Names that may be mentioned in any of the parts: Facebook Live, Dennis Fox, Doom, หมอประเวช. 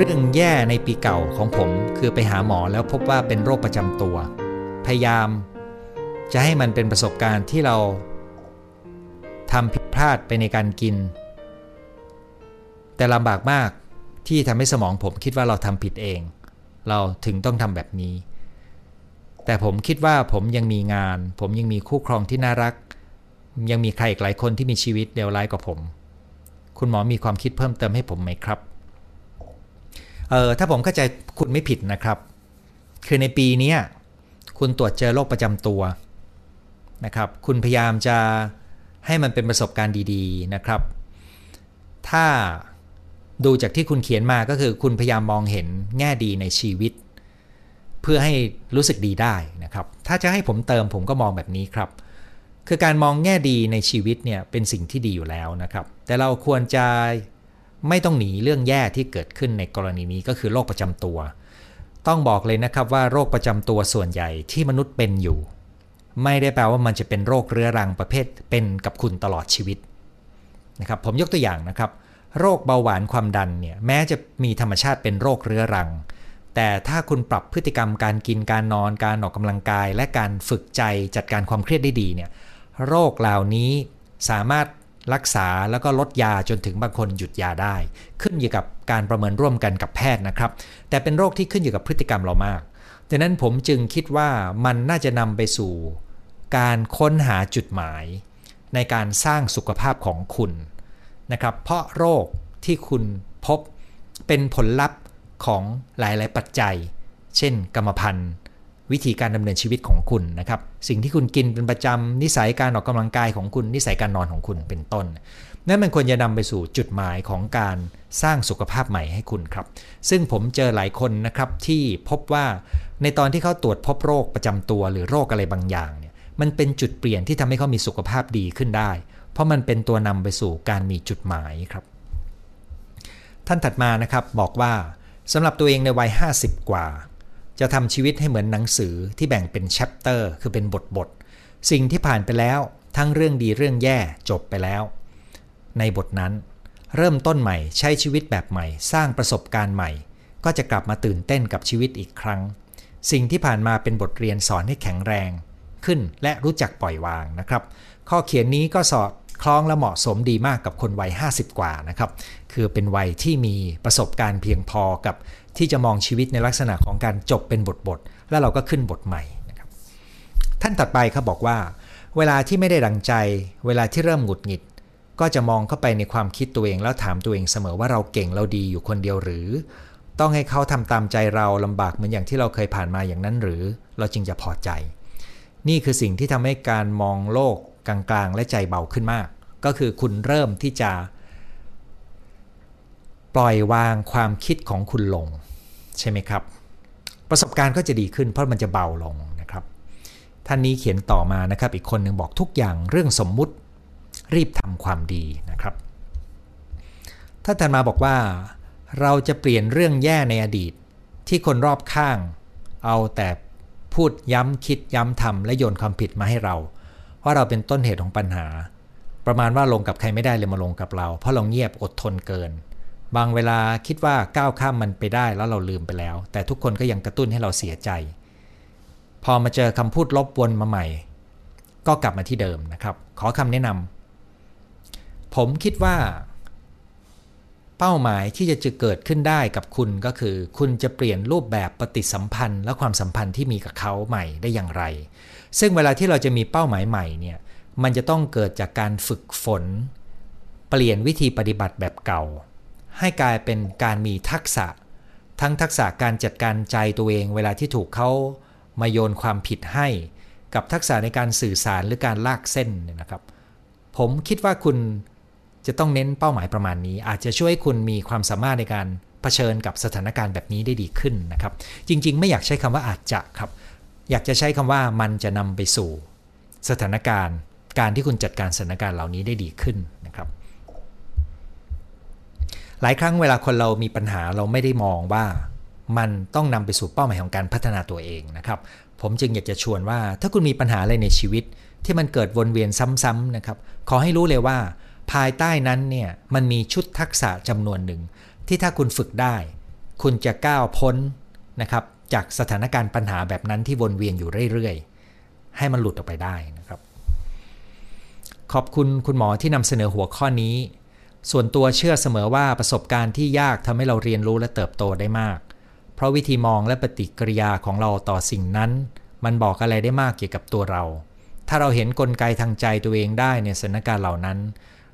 เรื่องแย่ในปีเก่าของผมคือไปหาหมอแล้วพบว่าเป็นโรคประจำตัวพยายามจะให้มันเป็นประสบการณ์ที่เราทำผิดพลาดไปในการกินแต่ลำบากมากที่ทำให้สมองผมคิดว่าเราทำผิดเองเราถึงต้องทำแบบนี้แต่ผมคิดว่าผมยังมีงานผมยังมีคู่ครองที่น่ารักยังมีใครอีกหลายคนที่มีชีวิตเลวร้ายกว่าผมคุณหมอมีความคิดเพิ่มเติมให้ผมไหมครับถ้าผมเข้าใจคุณไม่ผิดนะครับคือในปีนี้คุณตรวจเจอโรคประจำตัวนะครับคุณพยายามจะให้มันเป็นประสบการณ์ดีๆนะครับถ้าดูจากที่คุณเขียนมาก็คือคุณพยายามมองเห็นแง่ดีในชีวิตเพื่อให้รู้สึกดีได้นะครับถ้าจะให้ผมเติมผมก็มองแบบนี้ครับคือการมองแง่ดีในชีวิตเนี่ยเป็นสิ่งที่ดีอยู่แล้วนะครับแต่เราควรจะไม่ต้องหนีเรื่องแย่ที่เกิดขึ้นในกรณีนี้ก็คือโรคประจำตัวต้องบอกเลยนะครับว่าโรคประจำตัวส่วนใหญ่ที่มนุษย์เป็นอยู่ไม่ได้แปลว่ามันจะเป็นโรคเรื้อรังประเภทเป็นกับคุณตลอดชีวิตนะครับผมยกตัวอย่างนะครับโรคเบาหวานความดันเนี่ยแม้จะมีธรรมชาติเป็นโรคเรื้อรังแต่ถ้าคุณปรับพฤติกรรมการกินการนอนการออกกำลังกายและการฝึกใจจัดการความเครียดได้ดีเนี่ยโรคเหล่านี้สามารถรักษาแล้วก็ลดยาจนถึงบางคนหยุดยาได้ขึ้นอยู่กับการประเมินร่วมกันกับแพทย์นะครับแต่เป็นโรคที่ขึ้นอยู่กับพฤติกรรมเรามากดังนั้นผมจึงคิดว่ามันน่าจะนำไปสู่การค้นหาจุดหมายในการสร้างสุขภาพของคุณนะครับเพราะโรคที่คุณพบเป็นผลลัพธ์ของหลายๆปัจจัยเช่นกรรมพันธุ์วิธีการดำเนินชีวิตของคุณนะครับสิ่งที่คุณกินเป็นประจำนิสัยการออกกำลังกายของคุณนิสัยการนอนของคุณเป็นต้นนั่นมันควรจะนำไปสู่จุดหมายของการสร้างสุขภาพใหม่ให้คุณครับซึ่งผมเจอหลายคนนะครับที่พบว่าในตอนที่เขาตรวจพบโรคประจำตัวหรือโรคอะไรบางอย่างเนี่ยมันเป็นจุดเปลี่ยนที่ทำให้เขามีสุขภาพดีขึ้นได้เพราะมันเป็นตัวนำไปสู่การมีจุดหมายครับท่านถัดมานะครับบอกว่าสำหรับตัวเองในวัย50กว่าจะทำชีวิตให้เหมือนหนังสือที่แบ่งเป็นแชปเตอร์คือเป็นบทสิ่งที่ผ่านไปแล้วทั้งเรื่องดีเรื่องแย่จบไปแล้วในบทนั้นเริ่มต้นใหม่ใช้ชีวิตแบบใหม่สร้างประสบการณ์ใหม่ก็จะกลับมาตื่นเต้นกับชีวิตอีกครั้งสิ่งที่ผ่านมาเป็นบทเรียนสอนให้แข็งแรงขึ้นและรู้จักปล่อยวางนะครับข้อเขียนนี้ก็สอดคล้องและเหมาะสมดีมากกับคนวัย50กว่านะครับคือเป็นวัยที่มีประสบการณ์เพียงพอกับที่จะมองชีวิตในลักษณะของการจบเป็นบทแล้วเราก็ขึ้นบทใหม่นะครับท่านต่อไปเขาบอกว่าเวลาที่ไม่ได้ดังใจเวลาที่เริ่มหงุดหงิดก็จะมองเข้าไปในความคิดตัวเองแล้วถามตัวเองเสมอว่าเราเก่งเราดีอยู่คนเดียวหรือต้องให้เขาทำตามใจเราลำบากเหมือนอย่างที่เราเคยผ่านมาอย่างนั้นหรือเราจึงจะพอใจนี่คือสิ่งที่ทำให้การมองโลกกลางๆและใจเบาขึ้นมากก็คือคุณเริ่มที่จะปล่อยวางความคิดของคุณลงใช่ไหมครับประสบการณ์ก็จะดีขึ้นเพราะมันจะเบาลงนะครับท่านนี้เขียนต่อมานะครับอีกคนหนึ่งบอกทุกอย่างเรื่องสมมุติรีบทำความดีนะครับท่านถัดมาบอกว่าเราจะเปลี่ยนเรื่องแย่ในอดีตที่คนรอบข้างเอาแต่พูดย้ำคิดย้ำทำและโยนความผิดมาให้เราว่าเราเป็นต้นเหตุของปัญหาประมาณว่าลงกับใครไม่ได้เลยมาลงกับเราเพราะเราเงียบอดทนเกินบางเวลาคิดว่าก้าวข้ามมันไปได้แล้วเราลืมไปแล้วแต่ทุกคนก็ยังกระตุ้นให้เราเสียใจพอมาเจอคำพูดลบวนมาใหม่ก็กลับมาที่เดิมนะครับขอคำแนะนำผมคิดว่าเป้าหมายที่จะเกิดขึ้นได้กับคุณก็คือคุณจะเปลี่ยนรูปแบบปฏิสัมพันธ์และความสัมพันธ์ที่มีกับเขาใหม่ได้อย่างไรซึ่งเวลาที่เราจะมีเป้าหมายใหม่เนี่ยมันจะต้องเกิดจากการฝึกฝนเปลี่ยนวิธีปฏิบัติแบบเก่าให้กลายเป็นการมีทักษะทั้งทักษะการจัดการใจตัวเองเวลาที่ถูกเขามาโยนความผิดให้กับทักษะในการสื่อสารหรือการลากเส้นเนี่ยนะครับผมคิดว่าคุณจะต้องเน้นเป้าหมายประมาณนี้อาจจะช่วยคุณมีความสามารถในการเผชิญกับสถานการณ์แบบนี้ได้ดีขึ้นนะครับจริงๆไม่อยากใช้คำว่าอาจจะครับอยากจะใช้คำว่ามันจะนำไปสู่สถานการณ์การที่คุณจัดการสถานการณ์เหล่านี้ได้ดีขึ้นนะครับหลายครั้งเวลาคนเรามีปัญหาเราไม่ได้มองว่ามันต้องนำไปสู่เป้าหมายของการพัฒนาตัวเองนะครับผมจึงอยากจะชวนว่าถ้าคุณมีปัญหาอะไรในชีวิตที่มันเกิดวนเวียนซ้ำๆนะครับขอให้รู้เลยว่าภายใต้นั้นเนี่ยมันมีชุดทักษะจำนวนหนึ่งที่ถ้าคุณฝึกได้ คุณจะก้าวพ้นนะครับจากสถานการณ์ปัญหาแบบนั้นที่วนเวียนอยู่เรื่อยๆให้มันหลุดออกไปได้นะครับขอบคุณคุณหมอที่นำเสนอหัวข้อนี้ส่วนตัวเชื่อเสมอว่าประสบการณ์ที่ยากทำให้เราเรียนรู้และเติบโตได้มากเพราะวิธีมองและปฏิกิริยาของเราต่อสิ่งนั้นมันบอกอะไรได้มากเกี่ยวกับตัวเราถ้าเราเห็นกลไกทางใจตัวเองได้ในสถานการณ์เหล่านั้น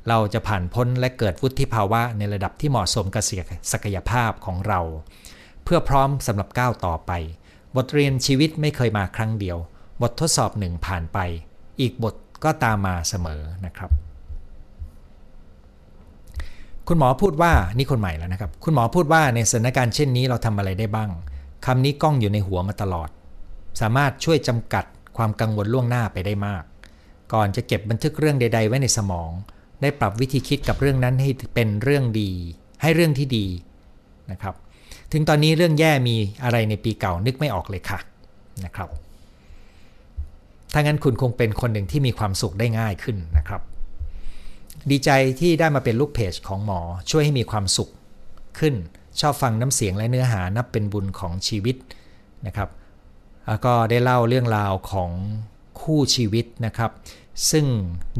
เราจะผ่านพ้นและเกิดวุฒิภาวะในระดับที่เหมาะสมกับศักยภาพของเราเพื่อพร้อมสำหรับก้าวต่อไปบทเรียนชีวิตไม่เคยมาครั้งเดียวบททดสอบหนึ่งผ่านไปอีกบทก็ตามมาเสมอนะครับคุณหมอพูดว่านี่คนใหม่แล้วนะครับคุณหมอพูดว่าในสถานการณ์เช่นนี้เราทำอะไรได้บ้างคำนี้ก้องอยู่ในหัวมาตลอดสามารถช่วยจำกัดความกังวลล่วงหน้าไปได้มากก่อนจะเก็บบันทึกเรื่องใดๆไว้ในสมองได้ปรับวิธีคิดกับเรื่องนั้นให้เป็นเรื่องดีให้เรื่องที่ดีนะครับถึงตอนนี้เรื่องแย่มีอะไรในปีเก่านึกไม่ออกเลยค่ะนะครับถ้างั้นคุณคงเป็นคนหนึ่งที่มีความสุขได้ง่ายขึ้นนะครับดีใจที่ได้มาเป็นลูกเพจของหมอช่วยให้มีความสุขขึ้นชอบฟังน้ำเสียงและเนื้อหานับเป็นบุญของชีวิตนะครับแล้วก็ได้เล่าเรื่องราวของคู่ชีวิตนะครับซึ่ง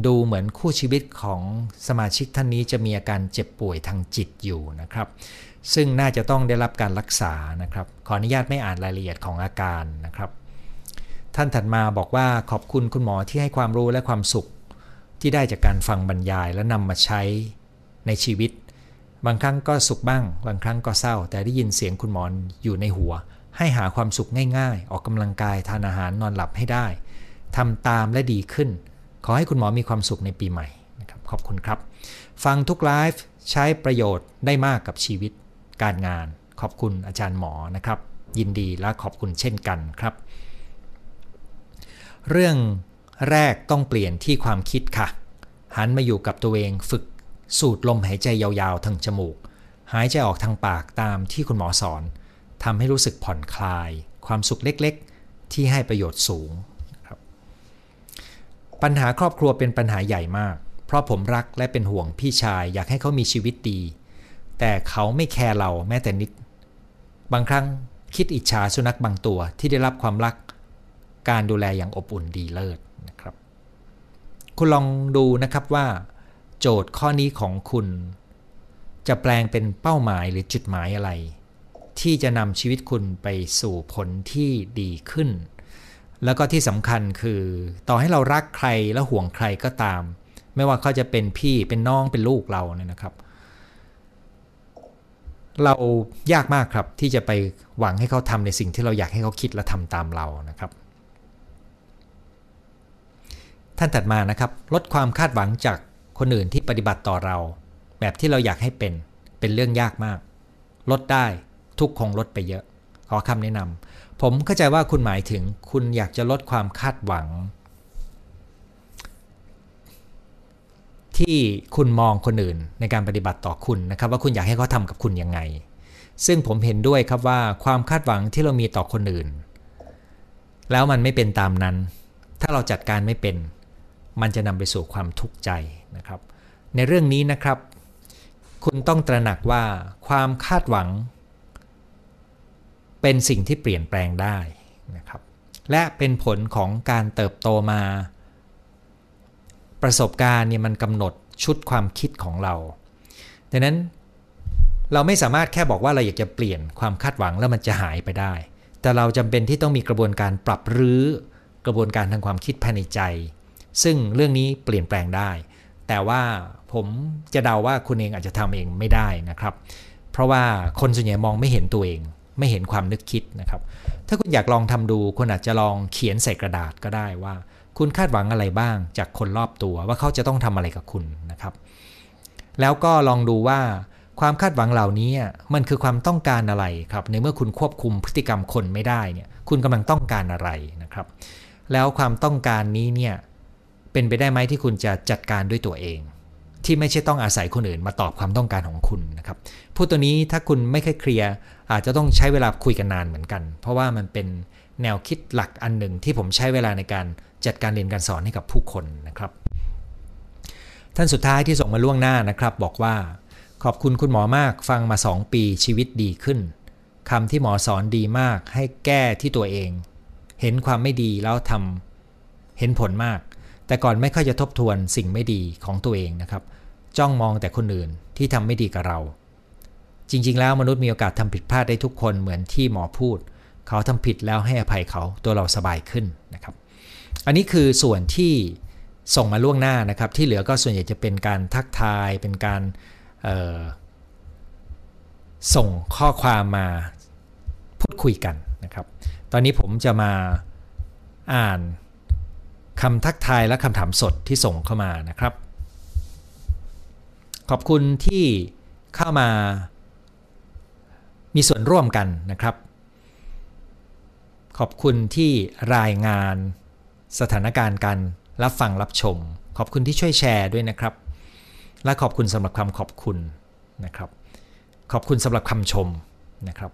ดูเหมือนคู่ชีวิตของสมาชิกท่านนี้จะมีอาการเจ็บป่วยทางจิตอยู่นะครับซึ่งน่าจะต้องได้รับการรักษานะครับขออนุญาตไม่อ่านรายละเอียดของอาการนะครับท่านถัดมาบอกว่าขอบคุณคุณหมอที่ให้ความรู้และความสุขที่ได้จากการฟังบรรยายและนำมาใช้ในชีวิตบางครั้งก็สุขบ้างบางครั้งก็เศร้าแต่ได้ยินเสียงคุณหมออยู่ในหัวให้หาความสุขง่ายๆออกกำลังกายทานอาหารนอนหลับให้ได้ทำตามและดีขึ้นขอให้คุณหมอมีความสุขในปีใหม่นะครับขอบคุณครับฟังทุกไลฟ์ใช้ประโยชน์ได้มากกับชีวิตการงานขอบคุณอาจารย์หมอนะครับยินดีและขอบคุณเช่นกันครับเรื่องแรกต้องเปลี่ยนที่ความคิดค่ะหันมาอยู่กับตัวเองฝึกสูดลมหายใจยาวๆทางจมูกหายใจออกทางปากตามที่คุณหมอสอนทำให้รู้สึกผ่อนคลายความสุขเล็กๆที่ให้ประโยชน์สูงครับปัญหาครอบครัวเป็นปัญหาใหญ่มากเพราะผมรักและเป็นห่วงพี่ชายอยากให้เขามีชีวิตดีแต่เขาไม่แคร์เราแม้แต่นิดบางครั้งคิดอิจฉาสุนัขบางตัวที่ได้รับความรักการดูแลอย่างอบอุ่นดีเลิศนะครับคุณลองดูนะครับว่าโจทย์ข้อนี้ของคุณจะแปลงเป็นเป้าหมายหรือจุดหมายอะไรที่จะนำชีวิตคุณไปสู่ผลที่ดีขึ้นแล้วก็ที่สำคัญคือต่อให้เรารักใครและห่วงใครก็ตามไม่ว่าเขาจะเป็นพี่เป็นน้องเป็นลูกเราเนี่ยนะครับเรายากมากครับที่จะไปหวังให้เขาทำในสิ่งที่เราอยากให้เขาคิดและทำตามเรานะครับท่านถัดมานะครับลดความคาดหวังจากคนอื่นที่ปฏิบัติต่อเราแบบที่เราอยากให้เป็นเรื่องยากมากลดได้ทุกคงลดไปเยอะขอคำแนะนำผมเข้าใจว่าคุณหมายถึงคุณอยากจะลดความคาดหวังที่คุณมองคนอื่นในการปฏิบัติต่อคุณนะครับว่าคุณอยากให้เขาทำกับคุณยังไงซึ่งผมเห็นด้วยครับว่าความคาดหวังที่เรามีต่อคนอื่นแล้วมันไม่เป็นตามนั้นถ้าเราจัดการไม่เป็นมันจะนำไปสู่ความทุกข์ใจนะครับในเรื่องนี้นะครับคุณต้องตระหนักว่าความคาดหวังเป็นสิ่งที่เปลี่ยนแปลงได้นะครับและเป็นผลของการเติบโตมาประสบการณ์เนี่ยมันกำหนดชุดความคิดของเราดังนั้นเราไม่สามารถแค่บอกว่าเราอยากจะเปลี่ยนความคาดหวังแล้วมันจะหายไปได้แต่เราจำเป็นที่ต้องมีกระบวนการปรับรื้อกระบวนการทางความคิดภายในใจซึ่งเรื่องนี้เปลี่ยนแปลงได้แต่ว่าผมจะเดาว่าคุณเองอาจจะทำเองไม่ได้นะครับเพราะว่าคนส่วนใหญ่มองไม่เห็นตัวเองไม่เห็นความนึกคิดนะครับถ้าคุณอยากลองทำดูคุณอาจจะลองเขียนใส่กระดาษก็ได้ว่าคุณคาดหวังอะไรบ้างจากคนรอบตัวว่าเขาจะต้องทำอะไรกับคุณนะครับแล้วก็ลองดูว่าความคาดหวังเหล่านี้มันคือความต้องการอะไรครับในเมื่อคุณควบคุมพฤติกรรมคนไม่ได้เนี่ยคุณกำลังต้องการอะไรนะครับแล้วความต้องการนี้เนี่ยเป็นไปได้ไหมที่คุณจะจัดการด้วยตัวเองที่ไม่ใช่ต้องอาศัยคนอื่นมาตอบความต้องการของคุณนะครับพูดตัวนี้ถ้าคุณไม่ค่อยเคลียร์อาจจะต้องใช้เวลาคุยกันนานเหมือนกันเพราะว่ามันเป็นแนวคิดหลักอันหนึ่งที่ผมใช้เวลาในการจัดการเรียนการสอนให้กับผู้คนนะครับท่านสุดท้ายที่ส่งมาล่วงหน้านะครับบอกว่าขอบคุณคุณหมอมากฟังมา2 ปีชีวิตดีขึ้น คำที่หมอสอนดีมากให้แก้ที่ตัวเองเห็นความไม่ดีแล้วทำเห็นผลมากแต่ก่อนไม่ค่อยจะทบทวนสิ่งไม่ดีของตัวเองนะครับจ้องมองแต่คนอื่นที่ทำไม่ดีกับเราจริงๆแล้วมนุษย์มีโอกาสทำผิดพลาดได้ทุกคนเหมือนที่หมอพูดเขาทำผิดแล้วให้อภัยเขาตัวเราสบายขึ้นนะครับอันนี้คือส่วนที่ส่งมาล่วงหน้านะครับที่เหลือก็ส่วนใหญ่จะเป็นการทักทายเป็นการส่งข้อความมาพูดคุยกันนะครับตอนนี้ผมจะมาอ่านคำทักทายและคำถามสดที่ส่งเข้ามานะครับขอบคุณที่เข้ามามีส่วนร่วมกันนะครับขอบคุณที่รายงานสถานการณ์กันรับฟังรับชมขอบคุณที่ช่วยแชร์ด้วยนะครับและขอบคุณสำหรับคำขอบคุณนะครับขอบคุณสำหรับคำชมนะครับ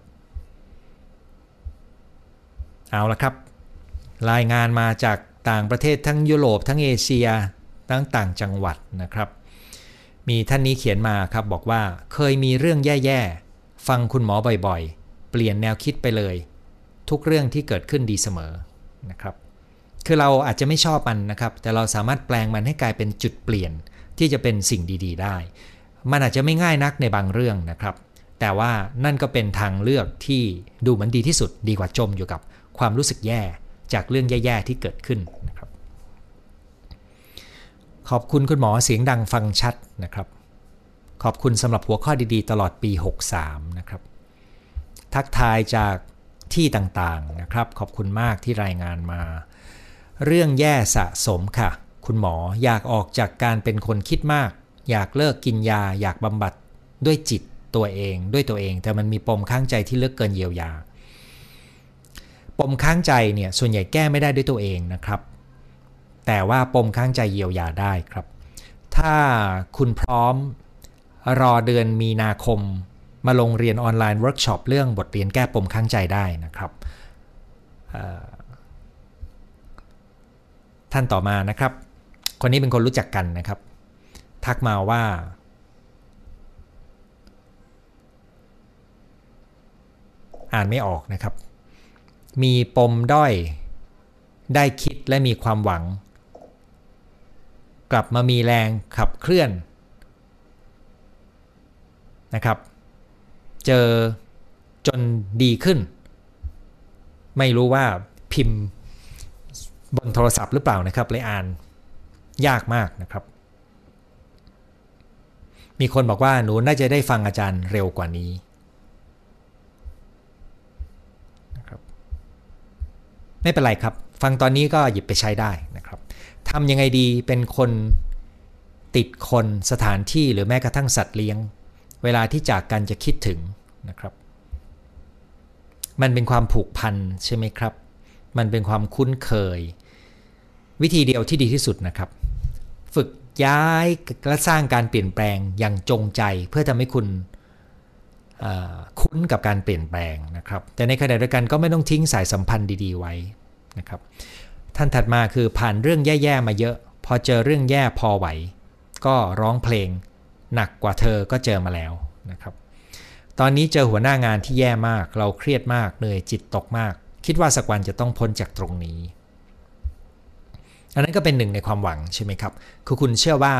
เอาละครับรายงานมาจากต่างประเทศทั้งยุโรปทั้งเอเชียทั้งต่างจังหวัดนะครับมีท่านนี้เขียนมาครับบอกว่าเคยมีเรื่องแย่ๆฟังคุณหมอบ่อยๆเปลี่ยนแนวคิดไปเลยทุกเรื่องที่เกิดขึ้นดีเสมอนะครับคือเราอาจจะไม่ชอบมันนะครับแต่เราสามารถแปลงมันให้กลายเป็นจุดเปลี่ยนที่จะเป็นสิ่งดีๆได้มันอาจจะไม่ง่ายนักในบางเรื่องนะครับแต่ว่านั่นก็เป็นทางเลือกที่ดูเหมือนดีที่สุดดีกว่าจมอยู่กับความรู้สึกแย่จากเรื่องแย่ๆที่เกิดขึ้นนะครับขอบคุณคุณหมอเสียงดังฟังชัดนะครับขอบคุณสำหรับหัวข้อดีๆตลอดปี63นะครับทักทายจากที่ต่างๆนะครับขอบคุณมากที่รายงานมาเรื่องแย่สะสมค่ะคุณหมออยากออกจากการเป็นคนคิดมากอยากเลิกกินยาอยากบำบัดด้วยจิตตัวเองด้วยตัวเองแต่มันมีปมข้างใจที่เลิกเกินเยียวยาปมข้างใจเนี่ยส่วนใหญ่แก้ไม่ได้ด้วยตัวเองนะครับแต่ว่าปมข้างใจเยียวยาได้ครับถ้าคุณพร้อมรอเดือนมีนาคมมาลงเรียนออนไลน์เวิร์กช็อปเรื่องบทเรียนแก้ปมข้างใจได้นะครับท่านต่อมานะครับคนนี้เป็นคนรู้จักกันนะครับทักมาว่าอ่านไม่ออกนะครับมีปมด้อยได้คิดและมีความหวังกลับมามีแรงขับเคลื่อนนะครับเจอจนดีขึ้นไม่รู้ว่าพิมพ์บนโทรศัพท์หรือเปล่านะครับเลยอ่านยากมากนะครับมีคนบอกว่าหนูน่าจะได้ฟังอาจารย์เร็วกว่านี้นะครับไม่เป็นไรครับฟังตอนนี้ก็หยิบไปใช้ได้นะครับทำยังไงดีเป็นคนติดคนสถานที่หรือแม้กระทั่งสัตว์เลี้ยงเวลาที่จากกันจะคิดถึงนะครับมันเป็นความผูกพันใช่ไหมครับมันเป็นความคุ้นเคยวิธีเดียวที่ดีที่สุดนะครับฝึกย้ายและสร้างการเปลี่ยนแปลงอย่างจงใจเพื่อทำให้คุณคุ้นกับการเปลี่ยนแปลงนะครับแต่ในขณะเดียวกันก็ไม่ต้องทิ้งสายสัมพันธ์ดีๆไว้นะครับท่านถัดมาคือผ่านเรื่องแย่ๆมาเยอะพอเจอเรื่องแย่พอไหวก็ร้องเพลงหนักกว่าเธอก็เจอมาแล้วนะครับตอนนี้เจอหัวหน้างานที่แย่มากเราเครียดมากเหนื่อยจิตตกมากคิดว่าสักวันจะต้องพ้นจากตรงนี้อันนั้นก็เป็นหนึ่งในความหวังใช่ไหมครับคือคุณเชื่อว่า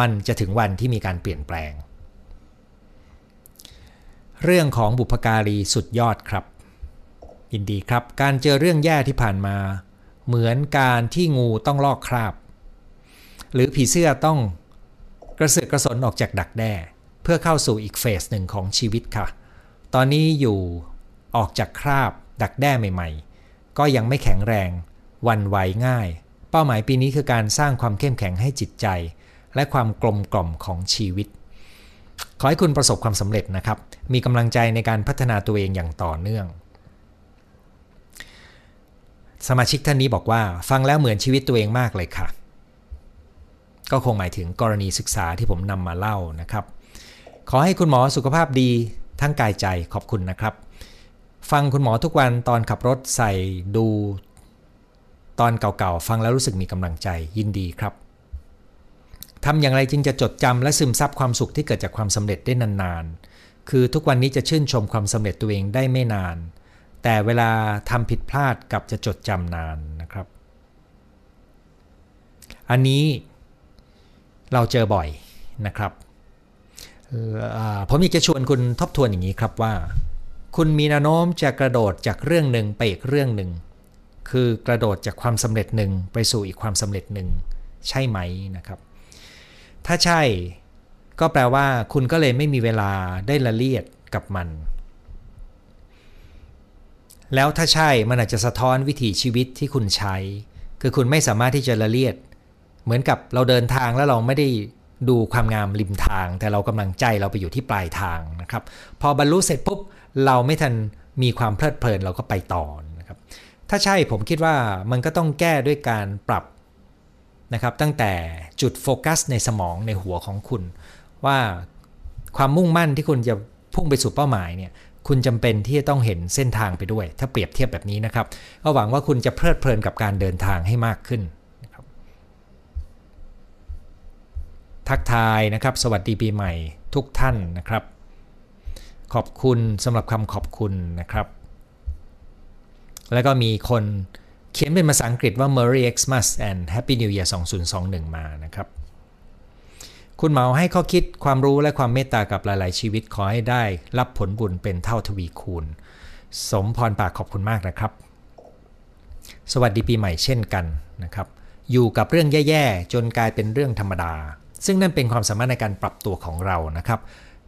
มันจะถึงวันที่มีการเปลี่ยนแปลงเรื่องของบุพการีสุดยอดครับยินดีครับการเจอเรื่องแย่ที่ผ่านมาเหมือนการที่งูต้องลอกคราบหรือผีเสื้อต้องกระเสือกกระสนออกจากดักแด้เพื่อเข้าสู่อีกเฟสหนึ่งของชีวิตค่ะตอนนี้อยู่ออกจากคราบดักแด้ใหม่ๆก็ยังไม่แข็งแรงวันไหวง่ายเป้าหมายปีนี้คือการสร้างความเข้มแข็งให้จิตใจและความกลมกล่อมของชีวิตขอให้คุณประสบความสำเร็จนะครับมีกำลังใจในการพัฒนาตัวเองอย่างต่อเนื่องสมาชิกท่านนี้บอกว่าฟังแล้วเหมือนชีวิตตัวเองมากเลยค่ะก็คงหมายถึงกรณีศึกษาที่ผมนำมาเล่านะครับขอให้คุณหมอสุขภาพดีทั้งกายใจขอบคุณนะครับฟังคุณหมอทุกวันตอนขับรถใส่ดูตอนเก่าๆฟังแล้วรู้สึกมีกำลังใจยินดีครับทำอย่างไรจึงจะจดจำและซึมซับความสุขที่เกิดจากความสำเร็จได้นานๆ คือทุกวันนี้จะชื่นชมความสำเร็จตัวเองได้ไม่นานแต่เวลาทำผิดพลาดกลับจะจดจำนานนะครับอันนี้เราเจอบ่อยนะครับผมอยากจะชวนคุณทบทวนอย่างนี้ครับว่าคุณมีแนวโน้มจะกระโดดจากเรื่องหนึ่งไปอีกเรื่องหนึ่งคือกระโดดจากความสำเร็จหนึ่งไปสู่อีกความสำเร็จหนึ่งใช่ไหมนะครับถ้าใช่ก็แปลว่าคุณก็เลยไม่มีเวลาได้ละเลียดกับมันแล้วถ้าใช่มันอาจจะสะท้อนวิถีชีวิตที่คุณใช้คือคุณไม่สามารถที่จะละเลียดเหมือนกับเราเดินทางแล้วเราไม่ได้ดูความงามริมทางแต่เรากำลังใจเราไปอยู่ที่ปลายทางนะครับพอบรรลุเสร็จปุ๊บเราไม่ทันมีความเพลิดเพลินเราก็ไปต่อนะครับถ้าใช่ผมคิดว่ามันก็ต้องแก้ด้วยการปรับนะครับตั้งแต่จุดโฟกัสในสมองในหัวของคุณว่าความมุ่งมั่นที่คุณจะพุ่งไปสู่เป้าหมายเนี่ยคุณจำเป็นที่จะต้องเห็นเส้นทางไปด้วยถ้าเปรียบเทียบแบบนี้นะครับก็หวังว่าคุณจะเพลิดเพลินกับการเดินทางให้มากขึ้นนะครับทักทายนะครับสวัสดีปีใหม่ทุกท่านนะครับขอบคุณสำหรับคำขอบคุณนะครับแล้วก็มีคนเขียนเป็นภาษาอังกฤษว่า Merry Xmas and Happy New Year 2021 มานะครับคุณเหมาให้ข้อคิดความรู้และความเมตตากับหลายๆชีวิตขอให้ได้รับผลบุญเป็นเท่าทวีคูณสมพรปากขอบคุณมากนะครับสวัสดีปีใหม่เช่นกันนะครับอยู่กับเรื่องแย่ๆจนกลายเป็นเรื่องธรรมดาซึ่งนั่นเป็นความสามารถในการปรับตัวของเรานะครับ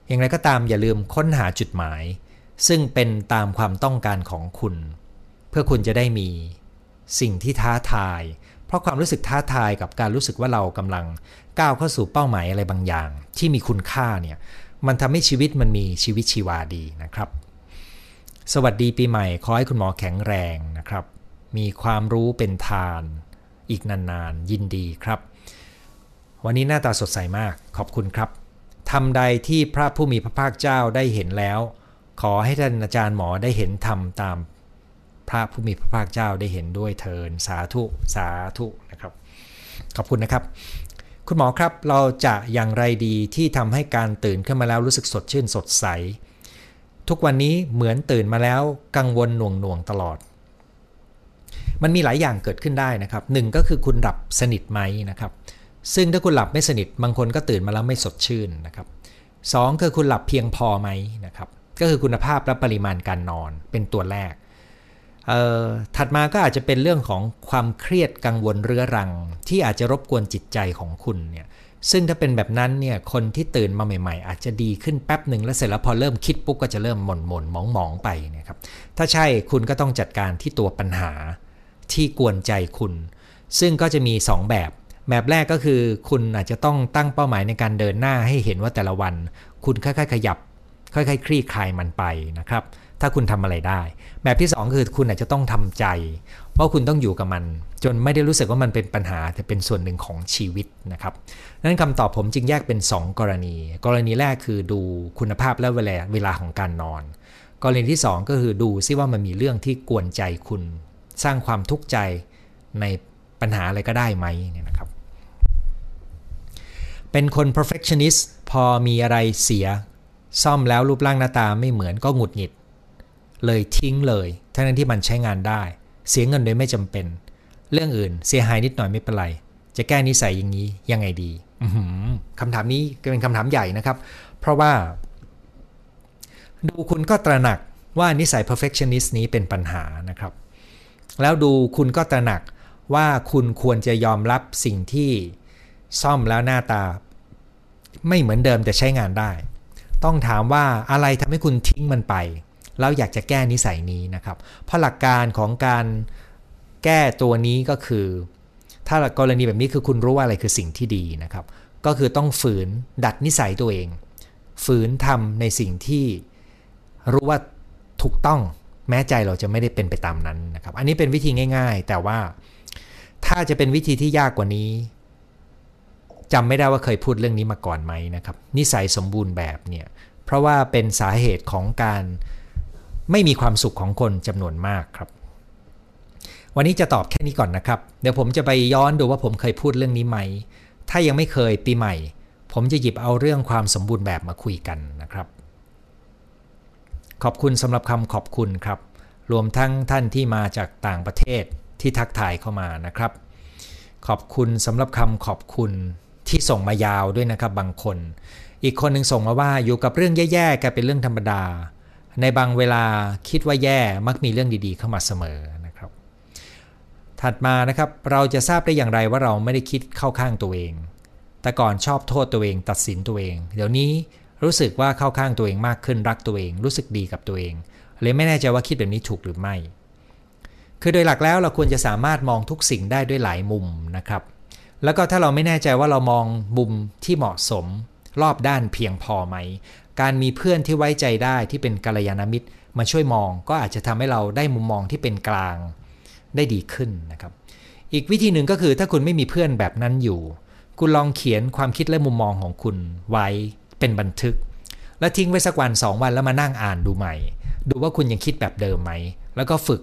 อย่างไรก็ตามอย่าลืมค้นหาจุดหมายซึ่งเป็นตามความต้องการของคุณเพื่อคุณจะได้มีสิ่งที่ท้าทายเพราะความรู้สึกท้าทายกับการรู้สึกว่าเรากำลังก้าวเข้าสู่เป้าหมายอะไรบางอย่างที่มีคุณค่าเนี่ยมันทำให้ชีวิตมันมีชีวิตชีวาดีนะครับสวัสดีปีใหม่ขอให้คุณหมอแข็งแรงนะครับมีความรู้เป็นทานอีกนานๆยินดีครับวันนี้หน้าตาสดใสมากขอบคุณครับทำใดที่พระผู้มีพระภาคเจ้าได้เห็นแล้วขอให้ท่านอาจารย์หมอได้เห็นทำตามพระผู้มีพระภาคเจ้าได้เห็นด้วยเถิดสาธุสาธุนะครับขอบคุณนะครับคุณหมอครับเราจะอย่างไรดีที่ทำให้การตื่นขึ้นมาแล้วรู้สึกสดชื่นสดใสทุกวันนี้เหมือนตื่นมาแล้วกังวลหน่วงตลอดมันมีหลายอย่างเกิดขึ้นได้นะครับหนึ่งก็คือคุณหลับสนิทไหมนะครับซึ่งถ้าคุณหลับไม่สนิทบางคนก็ตื่นมาแล้วไม่สดชื่นนะครับสองคือคุณหลับเพียงพอไหมนะครับก็คือคุณภาพและปริมาณการนอนเป็นตัวแรกถัดมาก็อาจจะเป็นเรื่องของความเครียดกังวลเรื้อรังที่อาจจะรบกวนจิตใจของคุณเนี่ยซึ่งถ้าเป็นแบบนั้นเนี่ยคนที่ตื่นมาใหม่ๆอาจจะดีขึ้นแป๊บหนึ่งแล้วเสร็จแล้วพอเริ่มคิดปุ๊บ ก็จะเริ่มหม่นๆมองๆไปนะครับถ้าใช่คุณก็ต้องจัดการที่ตัวปัญหาที่กวนใจคุณซึ่งก็จะมี2แบบแรกก็คือคุณอาจจะต้องตั้งเป้าหมายในการเดินหน้าให้เห็นว่าแต่ละวันคุณค่อยๆขยับค่อยๆคลี่คลายมันไปนะครับถ้าคุณทำอะไรได้แบบที่2คือคุณอาจจะต้องทำใจว่าคุณต้องอยู่กับมันจนไม่ได้รู้สึกว่ามันเป็นปัญหาแต่เป็นส่วนหนึ่งของชีวิตนะครับนั้นคำตอบผมจึงแยกเป็น2กรณีแรกคือดูคุณภาพและเวลาของการนอนกรณีที่2ก็คือดูซิว่ามันมีเรื่องที่กวนใจคุณสร้างความทุกข์ใจในปัญหาอะไรก็ได้ไหมเนี่ยนะครับเป็นคน perfectionist พอมีอะไรเสียซ่อมแล้วรูปร่างหน้าตาไม่เหมือนก็หงุดหงิดเลยทิ้งเลยทั้งที่มันใช้งานได้เสียเงินโดยไม่จำเป็นเรื่องอื่นเสียหายนิดหน่อยไม่เป็นไรจะแก้นิสัยอย่างนี้ยังไงดีคำถามนี้เป็นคำถามใหญ่นะครับเพราะว่าดูคุณก็ตระหนักว่านิสัย perfectionist นี้เป็นปัญหานะครับแล้วดูคุณก็ตระหนักว่าคุณควรจะยอมรับสิ่งที่ซ่อมแล้วหน้าตาไม่เหมือนเดิมแต่ใช้งานได้ต้องถามว่าอะไรทำให้คุณทิ้งมันไปแล้วอยากจะแก้นิสัยนี้นะครับเพราะหลักการของการแก้ตัวนี้ก็คือถ้ากรณีแบบนี้คือคุณรู้ว่าอะไรคือสิ่งที่ดีนะครับก็คือต้องฝืนดัดนิสัยตัวเองฝืนทำในสิ่งที่รู้ว่าถูกต้องแม้ใจเราจะไม่ได้เป็นไปตามนั้นนะครับอันนี้เป็นวิธีง่ายๆแต่ว่าถ้าจะเป็นวิธีที่ยากกว่านี้จำไม่ได้ว่าเคยพูดเรื่องนี้มาก่อนไหมนะครับนิสัยสมบูรณ์แบบเนี่ยเพราะว่าเป็นสาเหตุของการไม่มีความสุขของคนจำนวนมากครับวันนี้จะตอบแค่นี้ก่อนนะครับเดี๋ยวผมจะไปย้อนดูว่าผมเคยพูดเรื่องนี้ไหมถ้ายังไม่เคยปีใหม่ผมจะหยิบเอาเรื่องความสมบูรณ์แบบมาคุยกันนะครับ ขอบคุณสำหรับคำขอบคุณครับรวมทั้งท่านที่มาจากต่างประเทศที่ทักทายเข้ามานะครับขอบคุณสำหรับคำขอบคุณที่ส่งมายาวด้วยนะครับบางคนอีกคนหนึ่งส่งมาว่าอยู่กับเรื่องแย่ๆกลายเป็นเรื่องธรรมดาในบางเวลาคิดว่าแย่มักมีเรื่องดีๆเข้ามาเสมอนะครับถัดมานะครับเราจะทราบได้อย่างไรว่าเราไม่ได้คิดเข้าข้างตัวเองแต่ก่อนชอบโทษตัวเองตัดสินตัวเองเดี๋ยวนี้รู้สึกว่าเข้าข้างตัวเองมากขึ้นรักตัวเองรู้สึกดีกับตัวเองเลยไม่แน่ใจว่าคิดแบบนี้ถูกหรือไม่คือโดยหลักแล้วเราควรจะสามารถมองทุกสิ่งได้ด้วยหลายมุมนะครับแล้วก็ถ้าเราไม่แน่ใจว่าเรามองมุมที่เหมาะสมรอบด้านเพียงพอไหมการมีเพื่อนที่ไว้ใจได้ที่เป็นกัลยาณมิตรมาช่วยมองก็อาจจะทำให้เราได้มุมมองที่เป็นกลางได้ดีขึ้นนะครับอีกวิธีหนึ่งก็คือถ้าคุณไม่มีเพื่อนแบบนั้นอยู่คุณลองเขียนความคิดและมุมมองของคุณไว้เป็นบันทึกและทิ้งไว้สักวัน2วันแล้วมานั่งอ่านดูใหม่ดูว่าคุณยังคิดแบบเดิมไหมแล้วก็ฝึก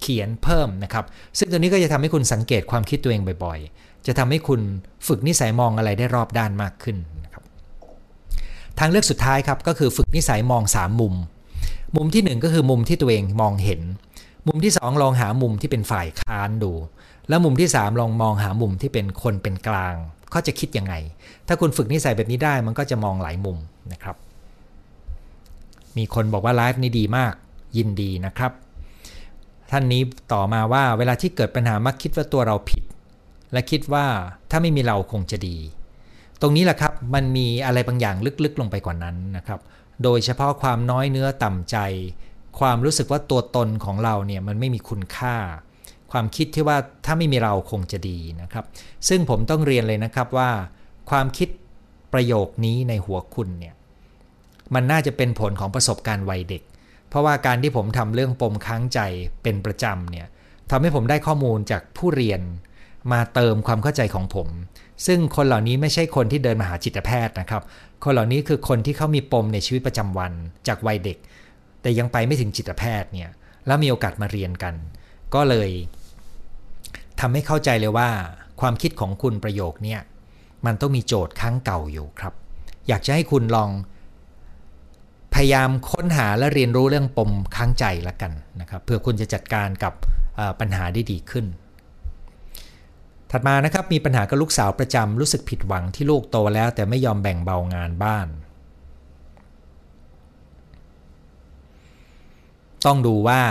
เขียนเพิ่มนะครับซึ่งตัวนี้ก็จะทำให้คุณสังเกตความคิดตัวเองบ่อยๆจะทำให้คุณฝึกนิสัยมองอะไรได้รอบด้านมากขึ้นนะครับทางเลือกสุดท้ายครับก็คือฝึกนิสัยมอง3มุมมุมที่1ก็คือมุมที่ตัวเองมองเห็นมุมที่2ลองหามุมที่เป็นฝ่ายค้านดูแล้วมุมที่3ลองมองหามุมที่เป็นคนเป็นกลางเขาจะคิดยังไงถ้าคุณฝึกนิสัยแบบนี้ได้มันก็จะมองหลายมุมนะครับมีคนบอกว่าไลฟ์นี้ดีมากยินดีนะครับท่านนี้ต่อมาว่าเวลาที่เกิดปัญหามักคิดว่าตัวเราผิดและคิดว่าถ้าไม่มีเราคงจะดีตรงนี้แหละครับมันมีอะไรบางอย่างลึกๆลงไปกว่านั้นนะครับโดยเฉพาะความน้อยเนื้อต่ำใจความรู้สึกว่าตัวตนของเราเนี่ยมันไม่มีคุณค่าความคิดที่ว่าถ้าไม่มีเราคงจะดีนะครับซึ่งผมต้องเรียนเลยนะครับว่าความคิดประโยคนี้ในหัวคุณเนี่ยมันน่าจะเป็นผลของประสบการณ์วัยเด็กเพราะว่าการที่ผมทำเรื่องปมค้างใจเป็นประจำเนี่ยทำให้ผมได้ข้อมูลจากผู้เรียนมาเติมความเข้าใจของผมซึ่งคนเหล่านี้ไม่ใช่คนที่เดินมาหาจิตแพทย์นะครับคนเหล่านี้คือคนที่เขามีปมในชีวิตประจำวันจากวัยเด็กแต่ยังไปไม่ถึงจิตแพทย์เนี่ยแล้วมีโอกาสมาเรียนกันก็เลยทำให้เข้าใจเลยว่าความคิดของคุณประโยคเนี่ยมันต้องมีโจทย์ค้างเก่าอยู่ครับอยากจะให้คุณลองพยายามค้นหาและเรียนรู้เรื่องปมค้างใจละกันนะครับเพื่อคุณจะจัดการกับปัญหาได้ดีขึ้นถัดมานะครับมีปัญหากับลูกสาวประจำรู้สึกผิดหวังที่ลูกโตแล้วแต่ไม่ยอมแบ่งเบางานบ้านต้องดูว่า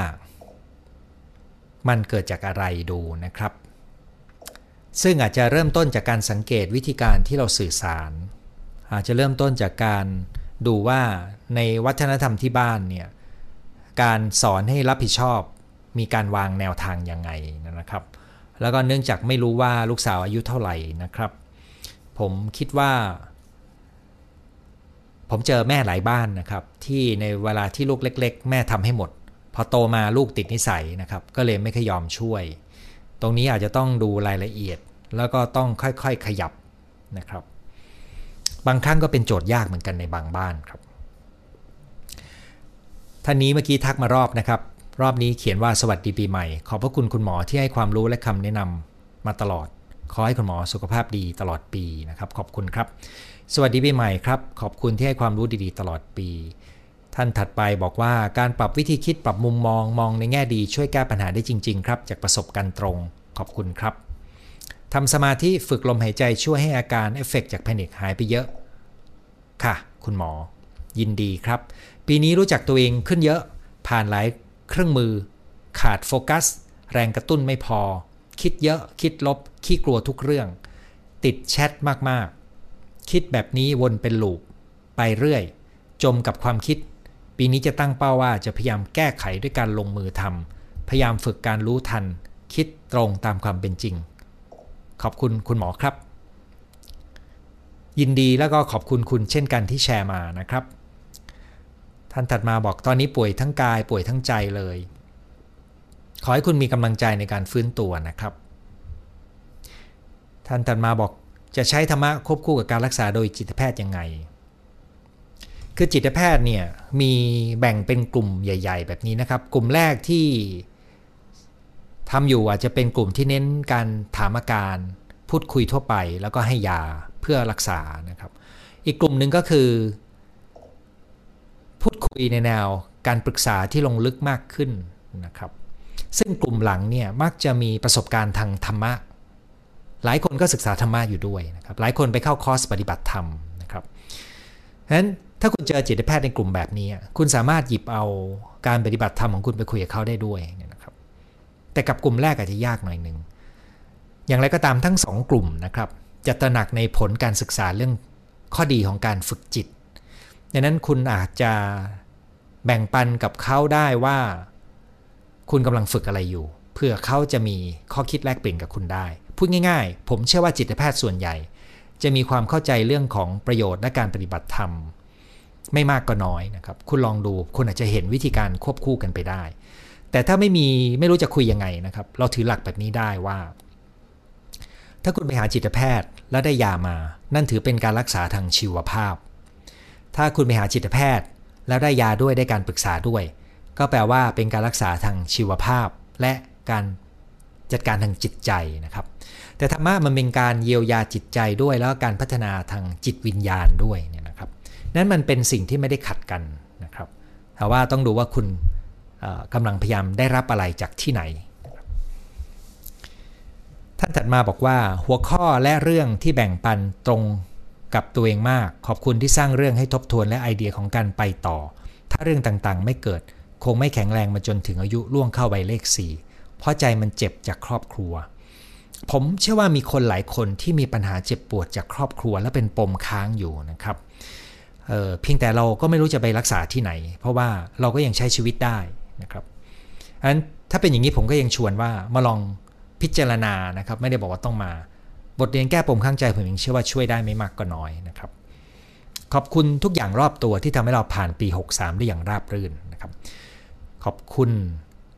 มันเกิดจากอะไรดูนะครับซึ่งอาจจะเริ่มต้นจากการสังเกตวิธีการที่เราสื่อสารอาจจะเริ่มต้นจากการดูว่าในวัฒนธรรมที่บ้านเนี่ยการสอนให้รับผิดชอบมีการวางแนวทางยังไงนะครับแล้วก็เนื่องจากไม่รู้ว่าลูกสาวอายุเท่าไหร่นะครับผมคิดว่าผมเจอแม่หลายบ้านนะครับที่ในเวลาที่ลูกเล็กๆแม่ทำให้หมดพอโตมาลูกติดนิสัยนะครับก็เลยไม่ค่อยยอมช่วยตรงนี้อาจจะต้องดูรายละเอียดแล้วก็ต้องค่อยๆขยับนะครับบางครั้งก็เป็นโจทย์ยากเหมือนกันในบางบ้านครับท่านนี้เมื่อกี้ทักมารอบนะครับรอบนี้เขียนว่าสวัสดีปีใหม่ขอบพระคุณคุณหมอที่ให้ความรู้และคำแนะนำมาตลอดขอให้คุณหมอสุขภาพดีตลอดปีนะครับขอบคุณครับสวัสดีปีใหม่ครับขอบคุณที่ให้ความรู้ดีๆตลอดปีท่านถัดไปบอกว่าการปรับวิธีคิดปรับมุมมองมองในแง่ดีช่วยแก้ปัญหาได้จริงๆครับจากประสบการณ์ตรงขอบคุณครับทำสมาธิฝึกลมหายใจช่วยให้อาการเอฟเฟกต์จากแพนิคหายไปเยอะค่ะคุณหมอยินดีครับปีนี้รู้จักตัวเองขึ้นเยอะผ่านหลายเครื่องมือขาดโฟกัสแรงกระตุ้นไม่พอคิดเยอะคิดลบขี้กลัวทุกเรื่องติดแชทมากๆคิดแบบนี้วนเป็นลูปไปเรื่อยจมกับความคิดปีนี้จะตั้งเป้าว่าจะพยายามแก้ไขด้วยการลงมือทำพยายามฝึกการรู้ทันคิดตรงตามความเป็นจริงขอบคุณคุณหมอครับยินดีแล้วก็ขอบคุณคุณเช่นกันที่แชร์มานะครับท่านถัดมาบอกตอนนี้ป่วยทั้งกายป่วยทั้งใจเลยขอให้คุณมีกำลังใจในการฟื้นตัวนะครับท่านถัดมาบอกจะใช้ธรรมะควบคู่กับการรักษาโดยจิตแพทย์ยังไงคือจิตแพทย์เนี่ยมีแบ่งเป็นกลุ่มใหญ่ๆแบบนี้นะครับกลุ่มแรกที่ทำอยู่อาจจะเป็นกลุ่มที่เน้นการถามอาการพูดคุยทั่วไปแล้วก็ให้ยาเพื่อรักษานะครับอีกกลุ่มหนึ่งก็คือพูดคุยในแนว การปรึกษาที่ลงลึกมากขึ้นนะครับซึ่งกลุ่มหลังเนี่ยมักจะมีประสบการณ์ทางธรรมะหลายคนก็ศึกษาธรรมะอยู่ด้วยนะครับหลายคนไปเข้าคอร์สปฏิบัติธรรมนะครับเพราะฉะนั้นถ้าคุณเจอจิตแพทย์ในกลุ่มแบบนี้คุณสามารถหยิบเอาการปฏิบัติธรรมของคุณไปคุยกับเขาได้ด้วยนะครับแต่กับกลุ่มแรกอาจจะยากหน่อยนึงอย่างไรก็ตามทั้งสองกลุ่มนะครับจะตระหนักในผลการศึกษาเรื่องข้อดีของการฝึกจิตดังนั้นคุณอาจจะแบ่งปันกับเขาได้ว่าคุณกำลังฝึกอะไรอยู่เพื่อเขาจะมีข้อคิดแลกเปลี่ยนกับคุณได้พูดง่ายๆผมเชื่อว่าจิตแพทย์ส่วนใหญ่จะมีความเข้าใจเรื่องของประโยชน์และการปฏิบัติธรรมไม่มากก็น้อยนะครับคุณลองดูคุณอาจจะเห็นวิธีการควบคู่กันไปได้แต่ถ้าไม่รู้จะคุยยังไงนะครับเราถือหลักแบบนี้ได้ว่าถ้าคุณไปหาจิตแพทย์แล้วได้ยามานั่นถือเป็นการรักษาทางชีวภาพถ้าคุณไปหาจิตแพทย์แล้วได้ยาด้วยได้การปรึกษาด้วยก็แปลว่าเป็นการรักษาทางชีวภาพและการจัดการทางจิตใจนะครับแต่ธรรมะมันเป็นการเยียวยาจิตใจด้วยแล้วการพัฒนาทางจิตวิญญาณด้วยเนี่ยนะครับนั้นมันเป็นสิ่งที่ไม่ได้ขัดกันนะครับแต่ว่าต้องดูว่าคุณกำลังพยายามได้รับอะไรจากที่ไหนท่านถัดมาบอกว่าหัวข้อและเรื่องที่แบ่งปันตรงกับตัวเองมากขอบคุณที่สร้างเรื่องให้ทบทวนและไอเดียของการไปต่อถ้าเรื่องต่างๆไม่เกิดคงไม่แข็งแรงมาจนถึงอายุล่วงเข้าวัยเลข4เพราะใจมันเจ็บจากครอบครัวผมเชื่อว่ามีคนหลายคนที่มีปัญหาเจ็บปวดจากครอบครัวและเป็นปมค้างอยู่นะครับเพียงแต่เราก็ไม่รู้จะไปรักษาที่ไหนเพราะว่าเราก็ยังใช้ชีวิตได้นะครับอันถ้าเป็นอย่างนี้ผมก็ยังชวนว่ามาลองพิจารณานะครับไม่ได้บอกว่าต้องมาบทเรียนแก้ปมข้างใจผมยังเชื่อว่าช่วยได้ไม่มากก็น้อยนะครับขอบคุณทุกอย่างรอบตัวที่ทำให้เราผ่านปี63ได้อย่างราบรื่นนะครับขอบคุณ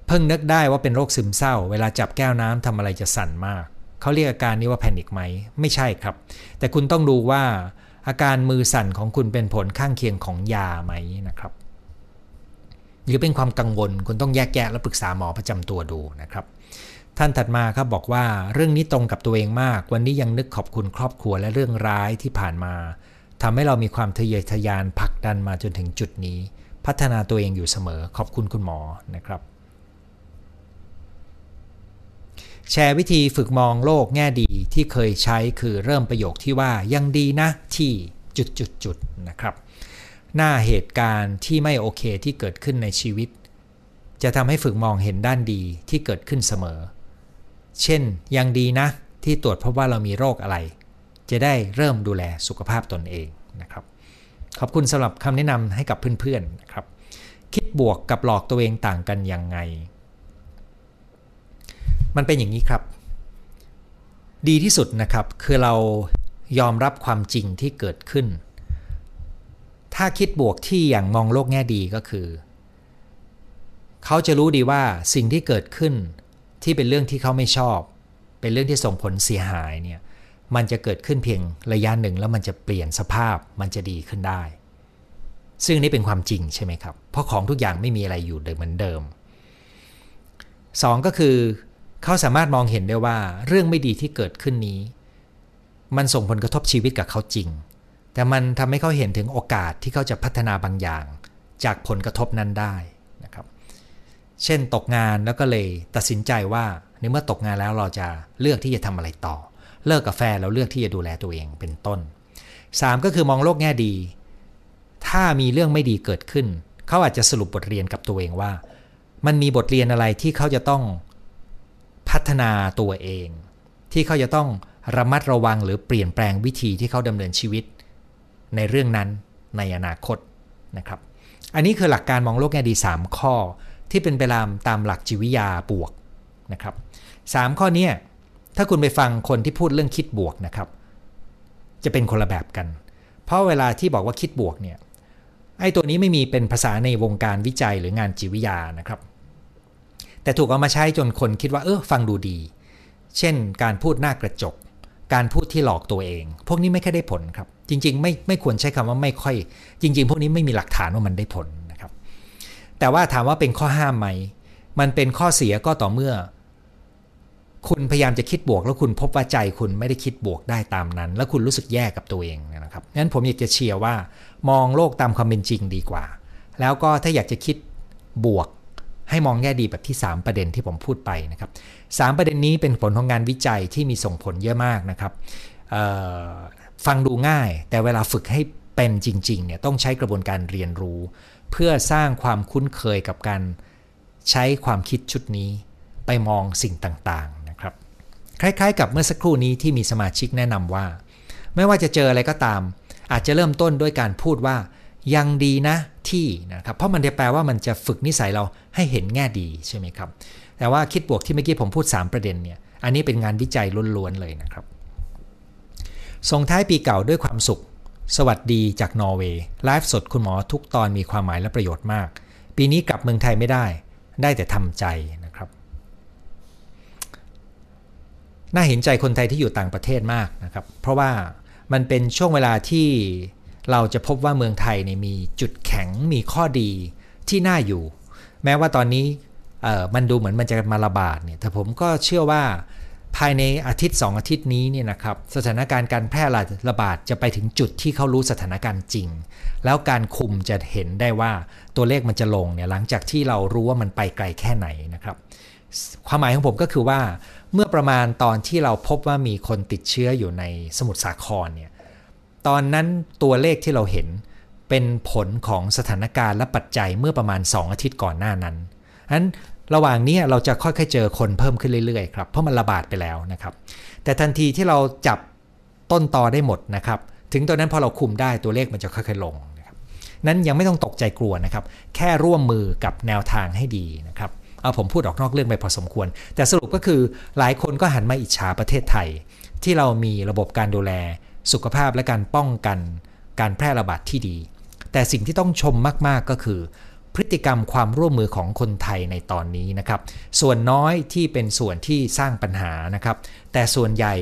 เพิ่งนึกได้ว่าเป็นโรคซึมเศร้าเวลาจับแก้วน้ำทำอะไรจะสั่นมากเขาเรียกอาการนี้ว่าแพนิคไหมไม่ใช่ครับแต่คุณต้องดูว่าอาการมือสั่นของคุณเป็นผลข้างเคียงของยาไหมนะครับหรือเป็นความกังวลคุณต้องแยกแยะและปรึกษาหมอประจำตัวดูนะครับท่านถัดมาครับบอกว่าเรื่องนี้ตรงกับตัวเองมากวันนี้ยังนึกขอบคุณครอบครัวและเรื่องร้ายที่ผ่านมาทำให้เรามีความทะเยอทะยานผลักดันมาจนถึงจุดนี้พัฒนาตัวเองอยู่เสมอขอบคุณคุณหมอนะครับแชร์วิธีฝึกมองโลกแง่ดีที่เคยใช้คือเริ่มประโยคที่ว่ายังดีนะที่จุดๆๆนะครับหน้าเหตุการณ์ที่ไม่โอเคที่เกิดขึ้นในชีวิตจะทำให้ฝึกมองเห็นด้านดีที่เกิดขึ้นเสมอเช่นยังดีนะที่ตรวจพบว่าเรามีโรคอะไรจะได้เริ่มดูแลสุขภาพตนเองนะครับขอบคุณสำหรับคำแนะนำให้กับเพื่อนๆนะครับคิดบวกกับหลอกตัวเองต่างกันยังไงมันเป็นอย่างนี้ครับดีที่สุดนะครับคือเรายอมรับความจริงที่เกิดขึ้นถ้าคิดบวกที่อย่างมองโลกแง่ดีก็คือเขาจะรู้ดีว่าสิ่งที่เกิดขึ้นที่เป็นเรื่องที่เขาไม่ชอบเป็นเรื่องที่ส่งผลเสียหายเนี่ยมันจะเกิดขึ้นเพียงระยะหนึ่งแล้วมันจะเปลี่ยนสภาพมันจะดีขึ้นได้ซึ่งนี่เป็นความจริงใช่ไหมครับเพราะของทุกอย่างไม่มีอะไรอยู่เหมือนเดิมสองก็คือเขาสามารถมองเห็นได้ว่าเรื่องไม่ดีที่เกิดขึ้นนี้มันส่งผลกระทบชีวิตกับเขาจริงแต่มันทำให้เขาเห็นถึงโอกาสที่เขาจะพัฒนาบางอย่างจากผลกระทบนั้นได้นะครับเช่นตกงานแล้วก็เลยตัดสินใจว่าในเมื่อตกงานแล้วเราจะเลือกที่จะทำอะไรต่อเลิกกับแฟนแล้วเลือกที่จะดูแลตัวเองเป็นต้นสามก็คือมองโลกแง่ดีถ้ามีเรื่องไม่ดีเกิดขึ้นเขาอาจจะสรุปบทเรียนกับตัวเองว่ามันมีบทเรียนอะไรที่เขาจะต้องพัฒนาตัวเองที่เขาจะต้องระมัดระวังหรือเปลี่ยนแปลงวิธีที่เขาดำเนินชีวิตในเรื่องนั้นในอนาคตนะครับอันนี้คือหลักการมองโลกแง่ดี3ข้อที่เป็นไปตามหลักจิตวิทยาบวกนะครับ3ข้อนี้ถ้าคุณไปฟังคนที่พูดเรื่องคิดบวกนะครับจะเป็นคนละแบบกันเพราะเวลาที่บอกว่าคิดบวกเนี่ยไอ้ตัวนี้ไม่มีเป็นภาษาในวงการวิจัยหรืองานจิตวิทยานะครับแต่ถูกเอามาใช้จนคนคิดว่าฟังดูดีเช่นการพูดหน้ากระจกการพูดที่หลอกตัวเองพวกนี้ไม่ค่อยได้ผลครับจริงๆไม่ควรใช้คำว่าไม่ค่อยจริงๆพวกนี้ไม่มีหลักฐานว่ามันได้ผลนะครับแต่ว่าถามว่าเป็นข้อห้ามไหมมันเป็นข้อเสียก็ต่อเมื่อคุณพยายามจะคิดบวกแล้วคุณพบว่าใจคุณไม่ได้คิดบวกได้ตามนั้นแล้วคุณรู้สึกแย่กับตัวเองนะครับงั้นผมอยากจะเชียร์ว่ามองโลกตามความเป็นจริงดีกว่าแล้วก็ถ้าอยากจะคิด บวกให้มองแง่ดีแบบที่3ประเด็นที่ผมพูดไปนะครับ3ประเด็นนี้เป็นผลของงานวิจัยที่มีส่งผลเยอะมากนะครับฟังดูง่ายแต่เวลาฝึกให้เป็นจริงๆเนี่ยต้องใช้กระบวนการเรียนรู้เพื่อสร้างความคุ้นเคยกับการใช้ความคิดชุดนี้ไปมองสิ่งต่างๆนะครับคล้ายๆกับเมื่อสักครู่นี้ที่มีสมาชิกแนะนำว่าไม่ว่าจะเจออะไรก็ตามอาจจะเริ่มต้นด้วยการพูดว่ายังดีนะที่นะครับเพราะมันจะแปลว่ามันจะฝึกนิสัยเราให้เห็นแง่ดีใช่ไหมครับแต่ว่าคิดบวกที่เมื่อกี้ผมพูด3ประเด็นเนี่ยอันนี้เป็นงานวิจัยล้วนๆเลยนะครับส่งท้ายปีเก่าด้วยความสุขสวัสดีจากนอร์เวย์ไลฟ์สดคุณหมอทุกตอนมีความหมายและประโยชน์มากปีนี้กลับเมืองไทยไม่ได้แต่ทำใจนะครับน่าเห็นใจคนไทยที่อยู่ต่างประเทศมากนะครับเพราะว่ามันเป็นช่วงเวลาที่เราจะพบว่าเมืองไทยเนี่ยมีจุดแข็งมีข้อดีที่น่าอยู่แม้ว่าตอนนี้มันดูเหมือนมันจะมาระบาดเนี่ยแต่ผมก็เชื่อว่าภายในอาทิตย์2อาทิตย์นี้เนี่ยนะครับสถานการณ์การแพร่ระบาดจะไปถึงจุดที่เขารู้สถานการณ์จริงแล้วการคุมจะเห็นได้ว่าตัวเลขมันจะลงเนี่ยหลังจากที่เรารู้ว่ามันไปไกลแค่ไหนนะครับความหมายของผมก็คือว่าเมื่อประมาณตอนที่เราพบว่ามีคนติดเชื้ออยู่ในสมุทรสาครเนี่ยตอนนั้นตัวเลขที่เราเห็นเป็นผลของสถานการณ์และปัจจัยเมื่อประมาณ2อาทิตย์ก่อนหน้านั้นนั้นระหว่างนี้เราจะค่อยๆเจอคนเพิ่มขึ้นเรื่อยๆครับเพราะมันระบาดไปแล้วนะครับแต่ทันทีที่เราจับต้นตอได้หมดนะครับถึงตอนนั้นพอเราคุมได้ตัวเลขมันจะค่อยๆลงนะครับนั้นยังไม่ต้องตกใจกลัวนะครับแค่ร่วมมือกับแนวทางให้ดีนะครับเอาผมพูดออกนอกเรื่องไปพอสมควรแต่สรุปก็คือหลายคนก็หันมาอิจฉาประเทศไทยที่เรามีระบบการดูแลสุขภาพและการป้องกันการแพร่ระบาดที่ดีแต่สิ่งที่ต้องชมมากๆก็คือพฤติกรรมความร่วมมือของคนไทยในตอนนี้นะครับส่วนน้อยที่เป็นส่วนที่สร้างปัญหานะครับแต่ส่วนใหญ่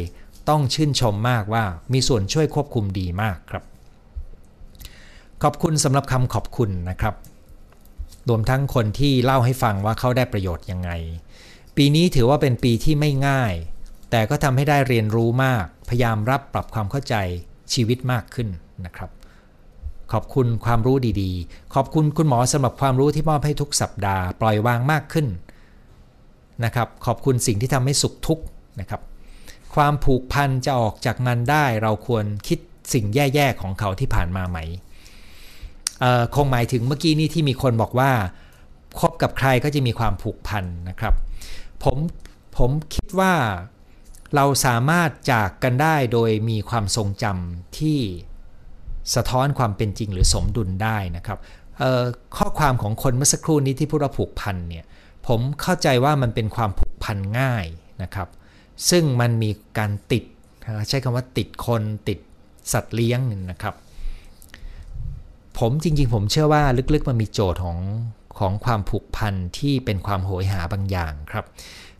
ต้องชื่นชมมากว่ามีส่วนช่วยควบคุมดีมากครับขอบคุณสำหรับคำขอบคุณนะครับรวมทั้งคนที่เล่าให้ฟังว่าเขาได้ประโยชน์ยังไงปีนี้ถือว่าเป็นปีที่ไม่ง่ายแต่ก็ทำให้ได้เรียนรู้มากพยายามรับปรับความเข้าใจชีวิตมากขึ้นนะครับขอบคุณความรู้ดีๆขอบคุณคุณหมอสำหรับความรู้ที่มอบให้ทุกสัปดาห์ปล่อยวางมากขึ้นนะครับขอบคุณสิ่งที่ทำให้สุขทุกข์นะครับความผูกพันจะออกจากมันได้เราควรคิดสิ่งแย่ๆของเขาที่ผ่านมาไหมคงหมายถึงเมื่อกี้นี้ที่มีคนบอกว่าคบกับใครก็จะมีความผูกพันนะครับผมคิดว่าเราสามารถจากกันได้โดยมีความทรงจำที่สะท้อนความเป็นจริงหรือสมดุลได้นะครับข้อความของคนเมื่อสักครู่นี้ที่พูดว่าผูกพันเนี่ยผมเข้าใจว่ามันเป็นความผูกพันง่ายนะครับซึ่งมันมีการติดใช้คำว่าติดคนติดสัตว์เลี้ยงนะครับผมจริงๆผมเชื่อว่าลึกๆมันมีโจทย์ของความผูกพันที่เป็นความโหยหาบางอย่างครับ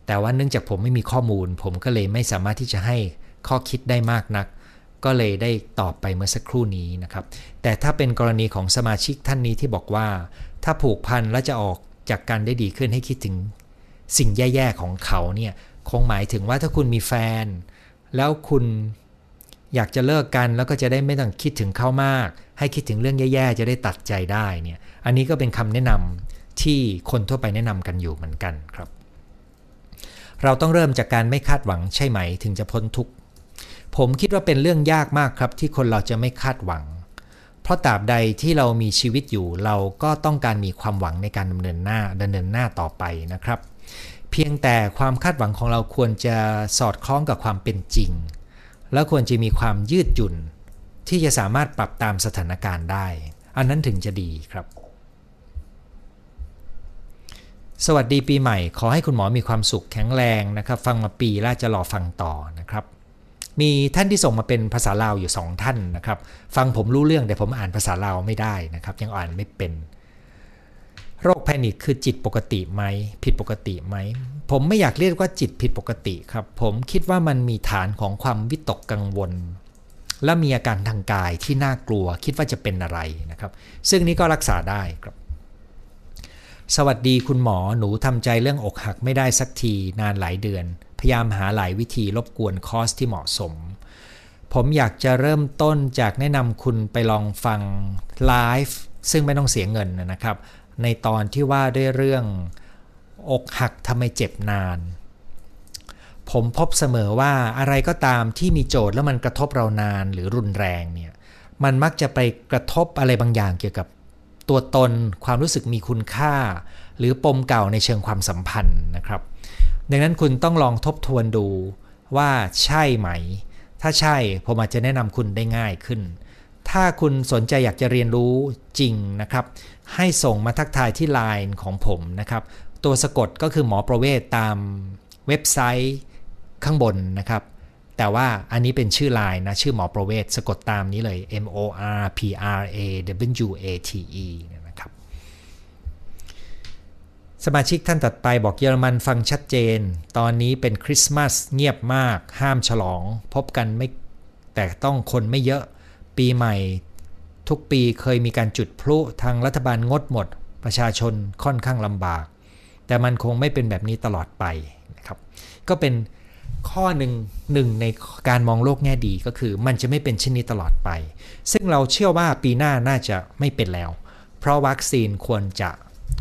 แต่ว่าเนื่องจากผมไม่มีข้อมูลผมก็เลยไม่สามารถที่จะให้ข้อคิดได้มากนักก็เลยได้ตอบไปเมื่อสักครู่นี้นะครับแต่ถ้าเป็นกรณีของสมาชิกท่านนี้ที่บอกว่าถ้าผูกพันแล้วจะออกจากกันได้ดีขึ้นให้คิดถึงสิ่งแย่ๆของเขาเนี่ยคงหมายถึงว่าถ้าคุณมีแฟนแล้วคุณอยากจะเลิกกันแล้วก็จะได้ไม่ต้องคิดถึงเขามากให้คิดถึงเรื่องแย่ๆจะได้ตัดใจได้เนี่ยอันนี้ก็เป็นคำแนะนำที่คนทั่วไปแนะนำกันอยู่เหมือนกันครับเราต้องเริ่มจากการไม่คาดหวังใช่ไหมถึงจะพ้นทุกข์ผมคิดว่าเป็นเรื่องยากมากครับที่คนเราจะไม่คาดหวังเพราะตราบใดที่เรามีชีวิตอยู่เราก็ต้องการมีความหวังในการดำเนินหน้าต่อไปนะครับเพียงแต่ความคาดหวังของเราควรจะสอดคล้องกับความเป็นจริงและควรจะมีความยืดหยุ่นที่จะสามารถปรับตามสถานการณ์ได้อันนั้นถึงจะดีครับสวัสดีปีใหม่ขอให้คุณหมอมีความสุขแข็งแรงนะครับฟังมาปีแล้วจะรอฟังต่อนะครับมีท่านที่ส่งมาเป็นภาษาลาวอยู่2ท่านนะครับฟังผมรู้เรื่องแต่ผมอ่านภาษาลาวไม่ได้นะครับยังอ่านไม่เป็นโรคแพนิคคือจิตปกติไหมผิดปกติไหมผมไม่อยากเรียกว่าจิตผิดปกติครับผมคิดว่ามันมีฐานของความวิตกกังวลและมีอาการทางกายที่น่ากลัวคิดว่าจะเป็นอะไรนะครับซึ่งนี้ก็รักษาได้ครับสวัสดีคุณหมอหนูทำใจเรื่องอกหักไม่ได้สักทีนานหลายเดือนพยายามหาหลายวิธีรบกวนคอร์สที่เหมาะสมผมอยากจะเริ่มต้นจากแนะนำคุณไปลองฟังไลฟ์ซึ่งไม่ต้องเสียเงินนะครับ ในตอนที่ว่าด้วยเรื่องอกหักทำไมเจ็บนานผมพบเสมอว่าอะไรก็ตามที่มีโจทย์แล้วมันกระทบเรานานหรือรุนแรงเนี่ยมันมักจะไปกระทบอะไรบางอย่างเกี่ยวกับตัวตนความรู้สึกมีคุณค่าหรือปมเก่าในเชิงความสัมพันธ์นะครับดังนั้นคุณต้องลองทบทวนดูว่าใช่ไหมถ้าใช่ผมอาจจะแนะนำคุณได้ง่ายขึ้นถ้าคุณสนใจอยากจะเรียนรู้จริงนะครับให้ส่งมาทักทายที่ LINE ของผมนะครับตัวสะกดก็คือหมอประเวศตามเว็บไซต์ข้างบนนะครับแต่ว่าอันนี้เป็นชื่อ LINE นะชื่อหมอประเวศสะกดตามนี้เลย MORPRAWATE นะครับสมาชิกท่านตัดไปบอกเยอรมันฟังชัดเจนตอนนี้เป็นคริสต์มาสเงียบมากห้ามฉลองพบกันไม่แต่ต้องคนไม่เยอะปีใหม่ทุกปีเคยมีการจุดพลุทางรัฐบาลงดหมดประชาชนค่อนข้างลำบากแต่มันคงไม่เป็นแบบนี้ตลอดไปนะครับก็เป็นข้อหนึ่งในการมองโลกแง่ดีก็คือมันจะไม่เป็นเช่นนี้ตลอดไปซึ่งเราเชื่อว่าปีหน้าน่าจะไม่เป็นแล้วเพราะวัคซีนควรจะ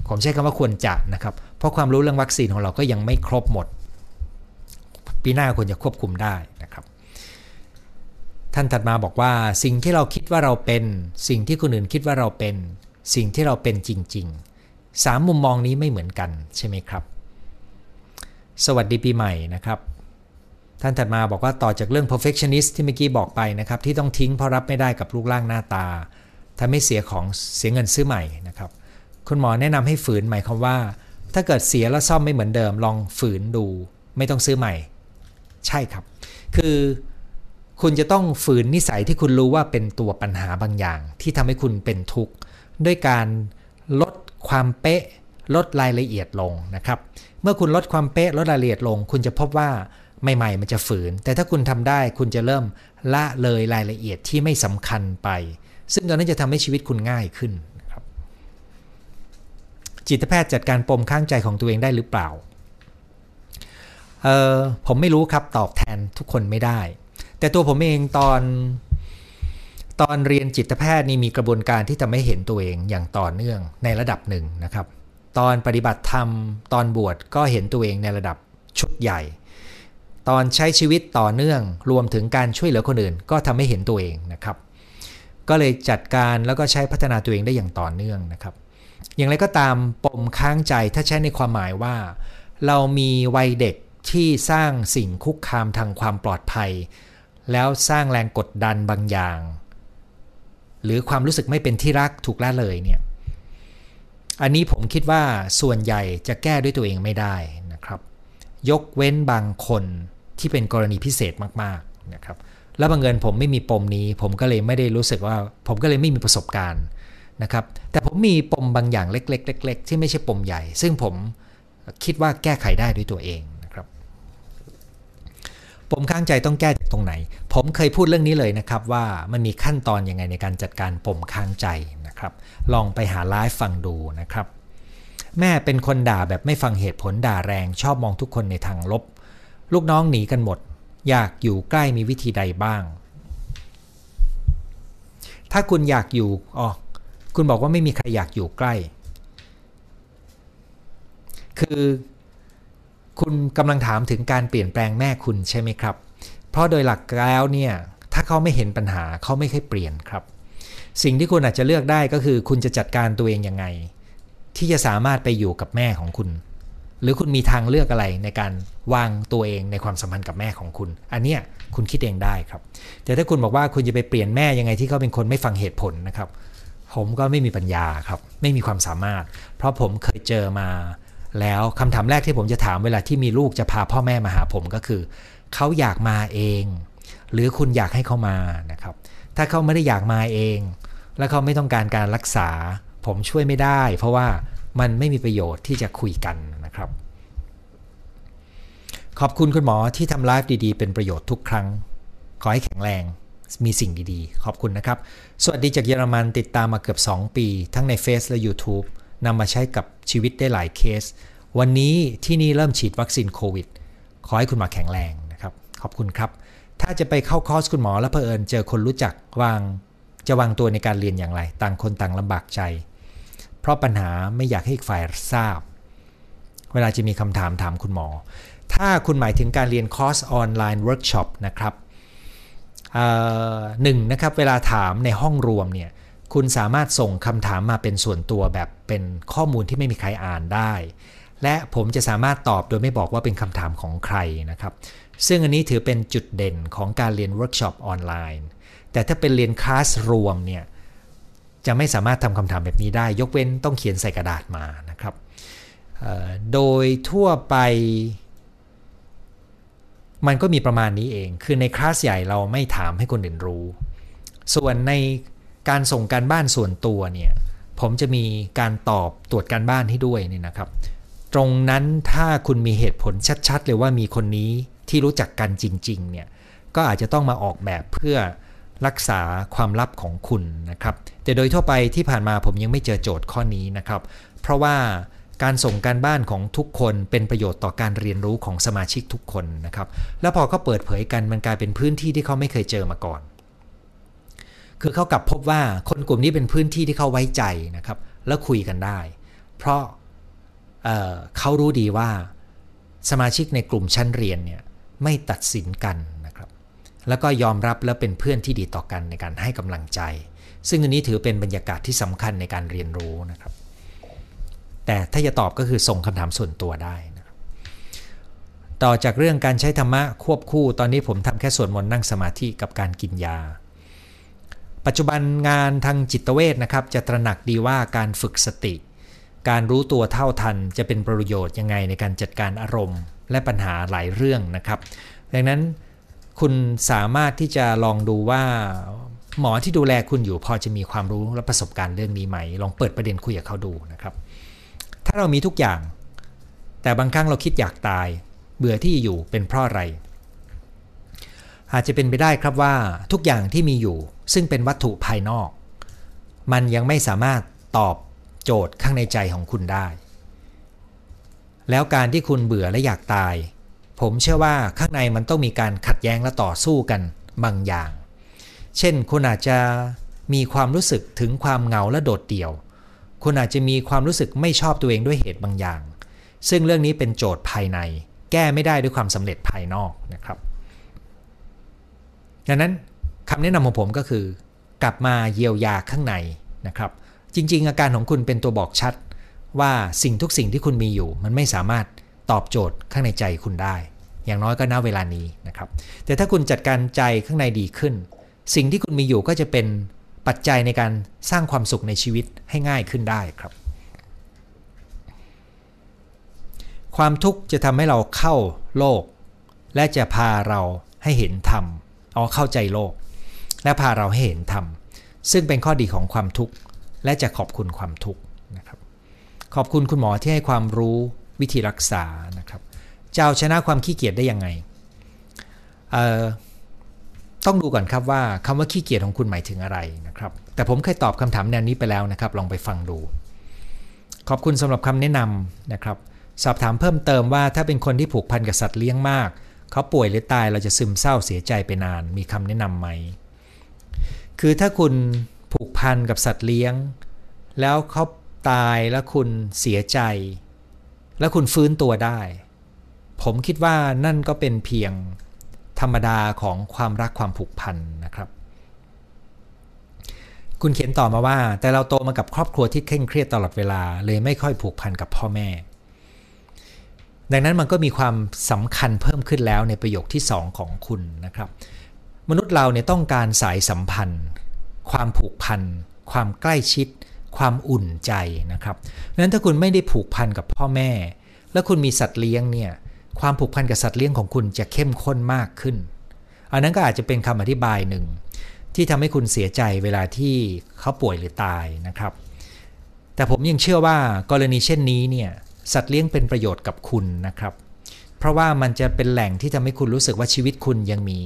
ผมใช้คำว่าควรจะนะครับเพราะความรู้เรื่องวัคซีนของเราก็ยังไม่ครบหมดปีหน้าควรจะควบคุมได้นะครับท่านถัดมาบอกว่าสิ่งที่เราคิดว่าเราเป็นสิ่งที่คนอื่นคิดว่าเราเป็นสิ่งที่เราเป็นจริงๆ3มุมมองนี้ไม่เหมือนกันใช่ไหมครับสวัสดีปีใหม่นะครับท่านถัดมาบอกว่าต่อจากเรื่อง perfectionist ที่เมื่อกี้บอกไปนะครับที่ต้องทิ้งเพราะรับไม่ได้กับรูปร่างหน้าตาทำให้เสียเงินซื้อใหม่นะครับคุณหมอแนะนำให้ฝืนหมายความว่าถ้าเกิดเสียแล้วซ่อมไม่เหมือนเดิมลองฝืนดูไม่ต้องซื้อใหม่ใช่ครับคือคุณจะต้องฝืนนิสัยที่คุณรู้ว่าเป็นตัวปัญหาบางอย่างที่ทำให้คุณเป็นทุกข์ด้วยการลดความเป๊ะลดรายละเอียดลงนะครับเมื่อคุณลดความเป๊ะลดรายละเอียดลงคุณจะพบว่าใหม่ๆมันจะฝืนแต่ถ้าคุณทำได้คุณจะเริ่มละเลยรายละเอียดที่ไม่สำคัญไปซึ่งตอนนั้นจะทำให้ชีวิตคุณง่ายขึ้นนะครับจิตแพทย์จัดการปมข้างใจของตัวเองได้หรือเปล่าผมไม่รู้ครับตอบแทนทุกคนไม่ได้แต่ตัวผมเองตอนเรียนจิตแพทย์นี่มีกระบวนการที่ทำให้เห็นตัวเองอย่างต่อเนื่องในระดับหนึ่งนะครับตอนปฏิบัติธรรมตอนบวชก็เห็นตัวเองในระดับชุดใหญ่ตอนใช้ชีวิตต่อเนื่องรวมถึงการช่วยเหลือคนอื่นก็ทำให้เห็นตัวเองนะครับก็เลยจัดการแล้วก็ใช้พัฒนาตัวเองได้อย่างต่อเนื่องนะครับอย่างไรก็ตามปมค้างใจถ้าใช้ในความหมายว่าเรามีวัยเด็กที่สร้างสิ่งคุกคามทางความปลอดภัยแล้วสร้างแรงกดดันบางอย่างหรือความรู้สึกไม่เป็นที่รักถูกละเลยเนี่ยอันนี้ผมคิดว่าส่วนใหญ่จะแก้ด้วยตัวเองไม่ได้นะครับยกเว้นบางคนที่เป็นกรณีพิเศษมากๆนะครับแล้วบังเอิญผมไม่มีปมนี้ผมก็เลยไม่ได้รู้สึกว่าผมก็เลยไม่มีประสบการณ์นะครับแต่ผมมีปมบางอย่างเล็กๆที่ไม่ใช่ปมใหญ่ซึ่งผมคิดว่าแก้ไขได้ด้วยตัวเองนะครับปมข้างใจต้องแก้จากตรงไหนผมเคยพูดเรื่องนี้เลยนะครับว่ามันมีขั้นตอนยังไงในการจัดการปมข้างใจนะครับลองไปหาไลฟ์ฟังดูนะครับแม่เป็นคนด่าแบบไม่ฟังเหตุผลด่าแรงชอบมองทุกคนในทางลบลูกน้องหนีกันหมดอยากอยู่ใกล้มีวิธีใดบ้างถ้าคุณอยากอยู่คุณบอกว่าไม่มีใครอยากอยู่ใกล้คือคุณกำลังถามถึงการเปลี่ยนแปลงแม่คุณใช่ไหมครับเพราะโดยหลักแล้วเนี่ยถ้าเขาไม่เห็นปัญหาเขาไม่เคยเปลี่ยนครับสิ่งที่คุณอาจจะเลือกได้ก็คือคุณจะจัดการตัวเองยังไงที่จะสามารถไปอยู่กับแม่ของคุณหรือคุณมีทางเลือกอะไรในการวางตัวเองในความสัมพันธ์กับแม่ของคุณอันเนี้ยคุณคิดเองได้ครับแต่ถ้าคุณบอกว่าคุณจะไปเปลี่ยนแม่ยังไงที่เขาเป็นคนไม่ฟังเหตุผลนะครับผมก็ไม่มีปัญญาครับไม่มีความสามารถเพราะผมเคยเจอมาแล้วคำถามแรกที่ผมจะถามเวลาที่มีลูกจะพาพ่อแม่มาหาผมก็คือเขาอยากมาเองหรือคุณอยากให้เขามานะครับถ้าเขาไม่ได้อยากมาเองและเขาไม่ต้องการการรักษาผมช่วยไม่ได้เพราะว่ามันไม่มีประโยชน์ที่จะคุยกันนะครับขอบคุณคุณหมอที่ทำไลฟ์ดีๆเป็นประโยชน์ทุกครั้งขอให้แข็งแรงมีสิ่งดีๆขอบคุณนะครับสวัสดีจากเยอรมันติดตามมาเกือบ2ปีทั้งในเฟซและ YouTube นำมาใช้กับชีวิตได้หลายเคสวันนี้ที่นี่เริ่มฉีดวัคซีนโควิดขอให้คุณหมอแข็งแรงนะครับขอบคุณครับถ้าจะไปเข้าคอร์สคุณหมอแล้วเผอิญเจอคนรู้จักจะวางตัวในการเรียนอย่างไรต่างคนต่างลำบากใจ เพราะปัญหาไม่อยากให้อีกฝ่ายทราบเวลาจะมีคำถามถามคุณหมอถ้าคุณหมายถึงการเรียนคอร์สออนไลน์เวิร์กช็อปนะครับหนึ่งนะครับเวลาถามในห้องรวมเนี่ยคุณสามารถส่งคำถามมาเป็นส่วนตัวแบบเป็นข้อมูลที่ไม่มีใครอ่านได้และผมจะสามารถตอบโดยไม่บอกว่าเป็นคำถามของใครนะครับซึ่งอันนี้ถือเป็นจุดเด่นของการเรียนเวิร์กช็อปออนไลน์แต่ถ้าเป็นเรียนคลาสรวมเนี่ยจะไม่สามารถทำคำถามแบบนี้ได้ยกเว้นต้องเขียนใส่กระดาษมานะครับโดยทั่วไปมันก็มีประมาณนี้เองคือในคลาสใหญ่เราไม่ถามให้คนอื่นรู้ส่วนในการส่งการบ้านส่วนตัวเนี่ยผมจะมีการตอบตรวจการบ้านให้ด้วยนี่นะครับตรงนั้นถ้าคุณมีเหตุผลชัดๆเลยว่ามีคนนี้ที่รู้จักกันจริงๆเนี่ยก็อาจจะต้องมาออกแบบเพื่อรักษาความลับของคุณนะครับแต่โดยทั่วไปที่ผ่านมาผมยังไม่เจอโจทย์ข้อนี้นะครับเพราะว่าการส่งการบ้านของทุกคนเป็นประโยชน์ต่อการเรียนรู้ของสมาชิกทุกคนนะครับแล้วพอเขาเปิดเผยกันมันกลายเป็นพื้นที่ที่เขาไม่เคยเจอมาก่อนคือเขากลับพบว่าคนกลุ่มนี้เป็นพื้นที่ที่เขาไว้ใจนะครับแล้วคุยกันได้เพราะเขารู้ดีว่าสมาชิกในกลุ่มชั้นเรียนเนี่ยไม่ตัดสินกันนะครับแล้วก็ยอมรับและเป็นเพื่อนที่ดีต่อกันในการให้กำลังใจซึ่งอันนี้ถือเป็นบรรยากาศที่สำคัญในการเรียนรู้นะครับแต่ถ้าจะตอบก็คือส่งคำถามส่วนตัวได้นะครับต่อจากเรื่องการใช้ธรรมะควบคู่ตอนนี้ผมทำแค่สวดมนต์นั่งสมาธิกับการกินยาปัจจุบันงานทางจิตเวชนะครับจะตระหนักดีว่าการฝึกสติการรู้ตัวเท่าทันจะเป็นประโยชน์ยังไงในการจัดการอารมณ์และปัญหาหลายเรื่องนะครับดังนั้นคุณสามารถที่จะลองดูว่าหมอที่ดูแลคุณอยู่พอจะมีความรู้และประสบการณ์เรื่องนี้ไหมลองเปิดประเด็นคุยกับเขาดูนะครับถ้าเรามีทุกอย่างแต่บางครั้งเราคิดอยากตายเบื่อที่อยู่เป็นเพราะอะไรอาจจะเป็นไปได้ครับว่าทุกอย่างที่มีอยู่ซึ่งเป็นวัตถุภายนอกมันยังไม่สามารถตอบโจทย์ข้างในใจของคุณได้แล้วการที่คุณเบื่อและอยากตายผมเชื่อว่าข้างในมันต้องมีการขัดแย้งและต่อสู้กันบางอย่างเช่นคุณอาจจะมีความรู้สึกถึงความเหงาและโดดเดี่ยวคุณอาจจะมีความรู้สึกไม่ชอบตัวเองด้วยเหตุบางอย่างซึ่งเรื่องนี้เป็นโจทย์ภายในแก้ไม่ได้ด้วยความสำเร็จภายนอกนะครับดังนั้นคำแนะนำของผมก็คือกลับมาเยียวยาข้างในนะครับจริงๆอาการของคุณเป็นตัวบอกชัดว่าสิ่งทุกสิ่งที่คุณมีอยู่มันไม่สามารถตอบโจทย์ข้างในใจคุณได้อย่างน้อยก็ณเวลานี้นะครับแต่ถ้าคุณจัดการใจข้างในดีขึ้นสิ่งที่คุณมีอยู่ก็จะเป็นปัจจัยในการสร้างความสุขในชีวิตให้ง่ายขึ้นได้ครับความทุกข์จะทำให้เราเข้าโลกและจะพาเราให้เห็นธรรมเข้าใจโลกและพาเราให้เห็นธรรมซึ่งเป็นข้อดีของความทุกข์และจะขอบคุณความทุกข์นะครับขอบคุณคุณหมอที่ให้ความรู้วิธีรักษานะครับจะเอาชนะความขี้เกียจได้ยังไงต้องดูก่อนครับว่าคำว่าขี้เกียจของคุณหมายถึงอะไรนะครับแต่ผมเคยตอบคำถามแนวนี้ไปแล้วนะครับลองไปฟังดูขอบคุณสำหรับคำแนะนำนะครับสอบถามเพิ่มเติมว่าถ้าเป็นคนที่ผูกพันกับสัตว์เลี้ยงมากเขาป่วยหรือตายเราจะซึมเศร้าเสียใจไปนานมีคำแนะนำไหมคือถ้าคุณผูกพันกับสัตว์เลี้ยงแล้วเขาตายแล้วคุณเสียใจแล้วคุณฟื้นตัวได้ผมคิดว่านั่นก็เป็นเพียงธรรมดาของความรักความผูกพันนะครับคุณเขียนต่อมาว่าแต่เราโตมากับครอบครัวที่เคร่งเครียดตลอดเวลาเลยไม่ค่อยผูกพันกับพ่อแม่ดังนั้นมันก็มีความสำคัญเพิ่มขึ้นแล้วในประโยคที่2ของคุณนะครับมนุษย์เราเนี่ยต้องการสายสัมพันธ์ความผูกพันความใกล้ชิดความอุ่นใจนะครับนั้นถ้าคุณไม่ได้ผูกพันกับพ่อแม่และคุณมีสัตว์เลี้ยงเนี่ยความผูกพันกับสัตว์เลี้ยงของคุณจะเข้มข้นมากขึ้นอันนั้นก็อาจจะเป็นคำอธิบายหนึ่งที่ทำให้คุณเสียใจเวลาที่เขาป่วยหรือตายนะครับแต่ผมยังเชื่อว่ากรณีเช่นนี้เนี่ยสัตว์เลี้ยงเป็นประโยชน์กับคุณนะครับเพราะว่ามันจะเป็นแหล่งที่ทำให้คุณรู้สึกว่าชีวิตคุณยังมี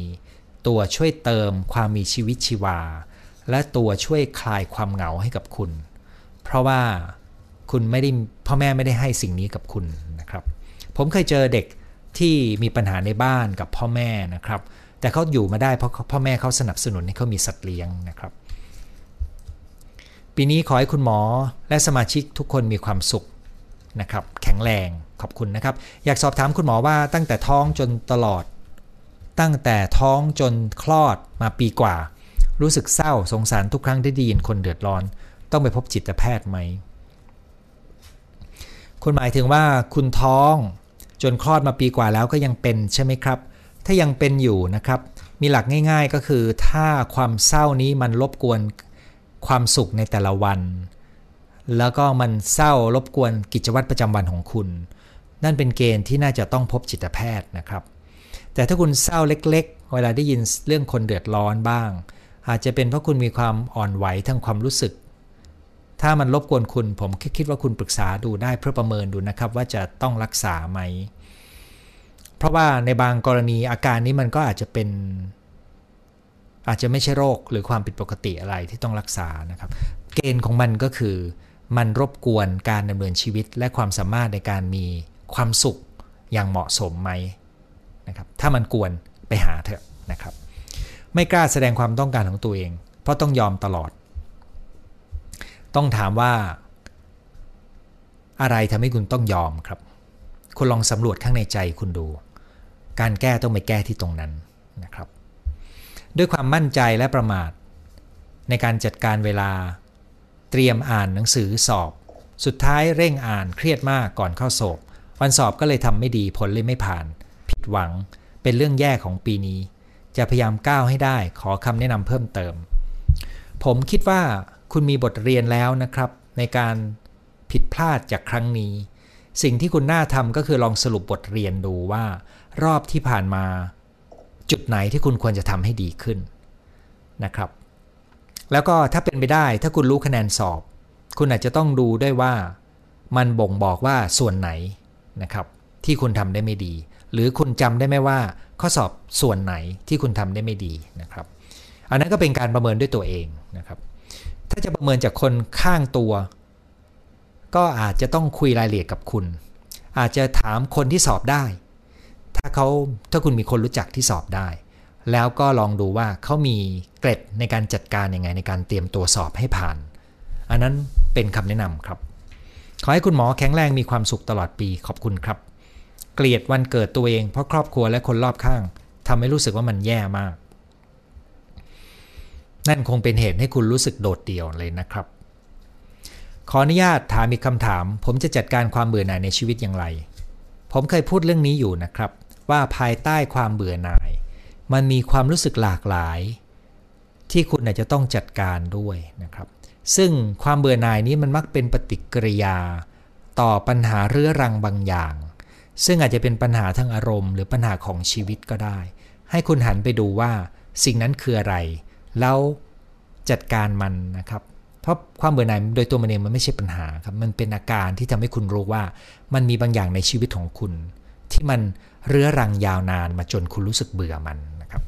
ตัวช่วยเติมความมีชีวิตชีวาและตัวช่วยคลายความเหงาให้กับคุณเพราะว่าคุณไม่ได้พ่อแม่ไม่ได้ให้สิ่งนี้กับคุณนะครับผมเคยเจอเด็กที่มีปัญหาในบ้านกับพ่อแม่นะครับแต่เขาอยู่มาได้เพราะพ่อแม่เขาสนับสนุนให้เขามีสัตว์เลี้ยงนะครับ ปีนี้ขอให้คุณหมอและสมาชิกทุกคนมีความสุขนะครับแข็งแรงขอบคุณนะครับอยากสอบถามคุณหมอว่าตั้งแต่ท้องจนคลอดมาปีกว่ารู้สึกเศร้าสงสารทุกครั้งที่ได้ยินคนเดือดร้อนต้องไปพบจิตแพทย์ไหมคุณหมายถึงว่าคุณท้องจนคลอดมาปีกว่าแล้วก็ยังเป็นใช่ไหมครับถ้ายังเป็นอยู่นะครับมีหลักง่ายๆก็คือถ้าความเศร้านี้มันรบกวนความสุขในแต่ละวันแล้วก็มันเศร้ารบกวนกิจวัตรประจำวันของคุณนั่นเป็นเกณฑ์ที่น่าจะต้องพบจิตแพทย์นะครับแต่ถ้าคุณเศร้าเล็กๆเวลาได้ยินเรื่องคนเดือดร้อนบ้างอาจจะเป็นเพราะคุณมีความอ่อนไหวทางความรู้สึกถ้ามันรบกวนคุณผมคิดว่าคุณปรึกษาดูได้เพื่อประเมินดูนะครับว่าจะต้องรักษาไหมเพราะว่าในบางกรณีอาการนี้มันก็อาจจะไม่ใช่โรคหรือความผิดปกติอะไรที่ต้องรักษานะครับเกณฑ์ของมันก็คือมันรบกวนการดำเนินชีวิตและความสามารถในการมีความสุขอย่างเหมาะสมไหมนะครับถ้ามันกวนไปหาเถอะนะครับไม่กล้าแสดงความต้องการของตัวเองเพราะต้องยอมตลอดต้องถามว่าอะไรทำให้คุณต้องยอมครับคุณลองสำรวจข้างในใจคุณดูการแก้ต้องไปแก้ที่ตรงนั้นนะครับด้วยความมั่นใจและประมาทในการจัดการเวลาเตรียมอ่านหนังสือสอบสุดท้ายเร่งอ่านเครียดมากก่อนเข้าสอบวันสอบก็เลยทำไม่ดีผลเลยไม่ผ่านผิดหวังเป็นเรื่องแย่ของปีนี้จะพยายามก้าวให้ได้ขอคำแนะนำเพิ่มเติมผมคิดว่าคุณมีบทเรียนแล้วนะครับในการผิดพลาดจากครั้งนี้สิ่งที่คุณน่าทำก็คือลองสรุปบทเรียนดูว่ารอบที่ผ่านมาจุดไหนที่คุณควรจะทำให้ดีขึ้นนะครับแล้วก็ถ้าเป็นไปได้ถ้าคุณรู้คะแนนสอบคุณอาจจะต้องดูด้วยว่ามันบ่งบอกว่าส่วนไหนนะครับที่คุณทำได้ไม่ดีหรือคุณจำได้ไหมว่าข้อสอบส่วนไหนที่คุณทำได้ไม่ดีนะครับอันนั้นก็เป็นการประเมินด้วยตัวเองนะครับถ้าจะประเมินจากคนข้างตัวก็อาจจะต้องคุยรายละเอียดกับคุณอาจจะถามคนที่สอบได้ถ้าคุณมีคนรู้จักที่สอบได้แล้วก็ลองดูว่าเขามีเกร็ดในการจัดการยังไงในการเตรียมตัวสอบให้ผ่านอันนั้นเป็นคำแนะนำครับขอให้คุณหมอแข็งแรงมีความสุขตลอดปีขอบคุณครับเกลียดวันเกิดตัวเองเพราะครอบครัวและคนรอบข้างทำให้รู้สึกว่ามันแย่มากนั่นคงเป็นเหตุให้คุณรู้สึกโดดเดี่ยวเลยนะครับขออนุญาตถามอีกคำถามผมจะจัดการความเบื่อหน่ายในชีวิตอย่างไรผมเคยพูดเรื่องนี้อยู่นะครับว่าภายใต้ความเบื่อหน่ายมันมีความรู้สึกหลากหลายที่คุณอาจจะต้องจัดการด้วยนะครับซึ่งความเบื่อหน่ายนี้มันมักเป็นปฏิกิริยาต่อปัญหาเรื้อรังบางอย่างซึ่งอาจจะเป็นปัญหาทางอารมณ์หรือปัญหาของชีวิตก็ได้ให้คุณหันไปดูว่าสิ่งนั้นคืออะไรแล้วจัดการมันนะครับเพราะความเบื่อหน่ายโดยตัวมันเองมันไม่ใช่ปัญหาครับมันเป็นอาการที่ทำให้คุณรู้ว่ามันมีบางอย่างในชีวิตของคุณที่มันเรื้อรังยาวนานมาจนคุณรู้สึกเบื่อมันนะครับ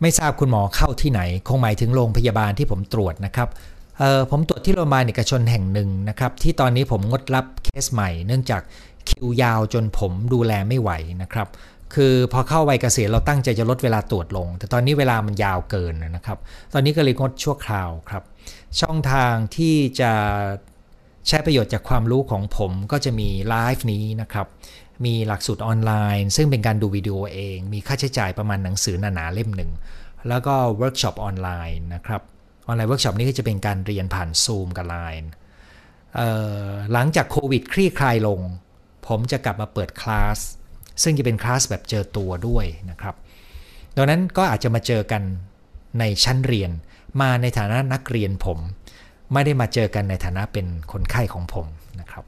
ไม่ทราบคุณหมอเข้าที่ไหนคงหมายถึงโรงพยาบาลที่ผมตรวจนะครับผมตรวจที่โรงพยาบาลเอกชนแห่งหนึ่งนะครับที่ตอนนี้ผมงดรับเคสใหม่เนื่องจากคิวยาวจนผมดูแลไม่ไหวนะครับคือพอเข้าวัยเกษียณเราตั้งใจจะลดเวลาตรวจลงแต่ตอนนี้เวลามันยาวเกินนะครับตอนนี้ก็เลยงดชั่วคราวครับช่องทางที่จะใช้ประโยชน์จากความรู้ของผมก็จะมีไลฟ์นี้นะครับมีหลักสูตรออนไลน์ซึ่งเป็นการดูวิดีโอเองมีค่าใช้จ่ายประมาณหนังสือหนาๆเล่มหนึ่งแล้วก็เวิร์กช็อปออนไลน์นะครับออนไลน์เวิร์กช็อปนี้ก็จะเป็นการเรียนผ่าน Zoom กับ Line หลังจากโควิดคลี่คลายลงผมจะกลับมาเปิดคลาสซึ่งจะเป็นคลาสแบบเจอตัวด้วยนะครับดังนั้นก็อาจจะมาเจอกันในชั้นเรียนมาในฐานะนักเรียนผมไม่ได้มาเจอกันในฐานะเป็นคนไข้ของผมนะครับ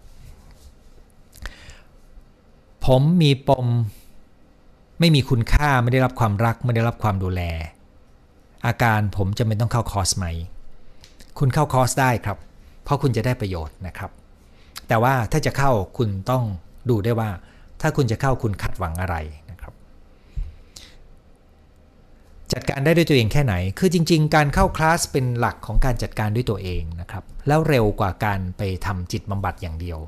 ผมมีปมไม่มีคุณค่าไม่ได้รับความรักไม่ได้รับความดูแลอาการผมจำเป็นต้องเข้าคอร์สไหมคุณเข้าคอร์สได้ครับเพราะคุณจะได้ประโยชน์นะครับแต่ว่าถ้าจะเข้าคุณต้องดูได้ว่าถ้าคุณจะเข้าคุณคาดหวังอะไรนะครับจัดการได้ด้วยตัวเองแค่ไหนคือจริงๆการเข้าคลาสเป็นหลักของการจัดการด้วยตัวเองนะครับแล้วเร็วกว่าการไปทำจิตบำบัดอย่างเดียว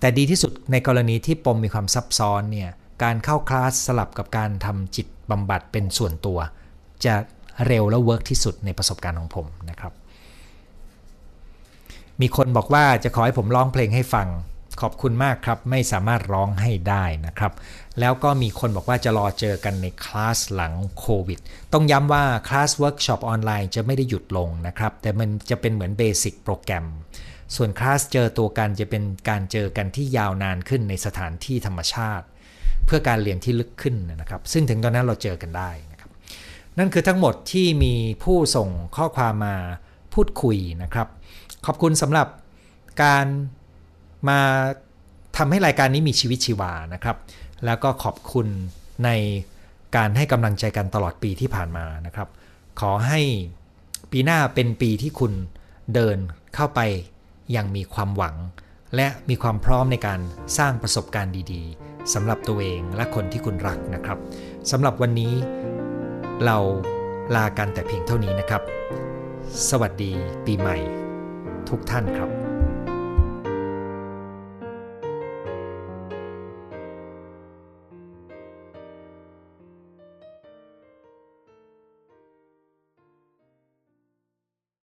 แต่ดีที่สุดในกรณีที่ปมมีความซับซ้อนเนี่ยการเข้าคลาสสลับกับการทำจิตบำบัดเป็นส่วนตัวจะ เร็วและเวิร์กที่สุดในประสบการณ์ของผมนะครับมีคนบอกว่าจะขอให้ผมร้องเพลงให้ฟังขอบคุณมากครับไม่สามารถร้องให้ได้นะครับแล้วก็มีคนบอกว่าจะรอเจอกันในคลาสหลังโควิดต้องย้ำว่าคลาสเวิร์กช็อปออนไลน์จะไม่ได้หยุดลงนะครับแต่มันจะเป็นเหมือนเบสิกโปรแกรมส่วนคลาสเจอตัวกันจะเป็นการเจอกันที่ยาวนานขึ้นในสถานที่ธรรมชาติเพื่อการเรียนที่ลึกขึ้นนะครับซึ่งถึงตอนนั้นเราเจอกันได้นะครับนั่นคือทั้งหมดที่มีผู้ส่งข้อความมาพูดคุยนะครับขอบคุณสำหรับการมาทำให้รายการนี้มีชีวิตชีวานะครับแล้วก็ขอบคุณในการให้กำลังใจกันตลอดปีที่ผ่านมานะครับขอให้ปีหน้าเป็นปีที่คุณเดินเข้าไปอย่างมีความหวังและมีความพร้อมในการสร้างประสบการณ์ดีๆสำหรับตัวเองและคนที่คุณรักนะครับสำหรับวันนี้เราลากันแต่เพียงเท่านี้นะครับสวัสดีปีใหม่ทุกท่านครับ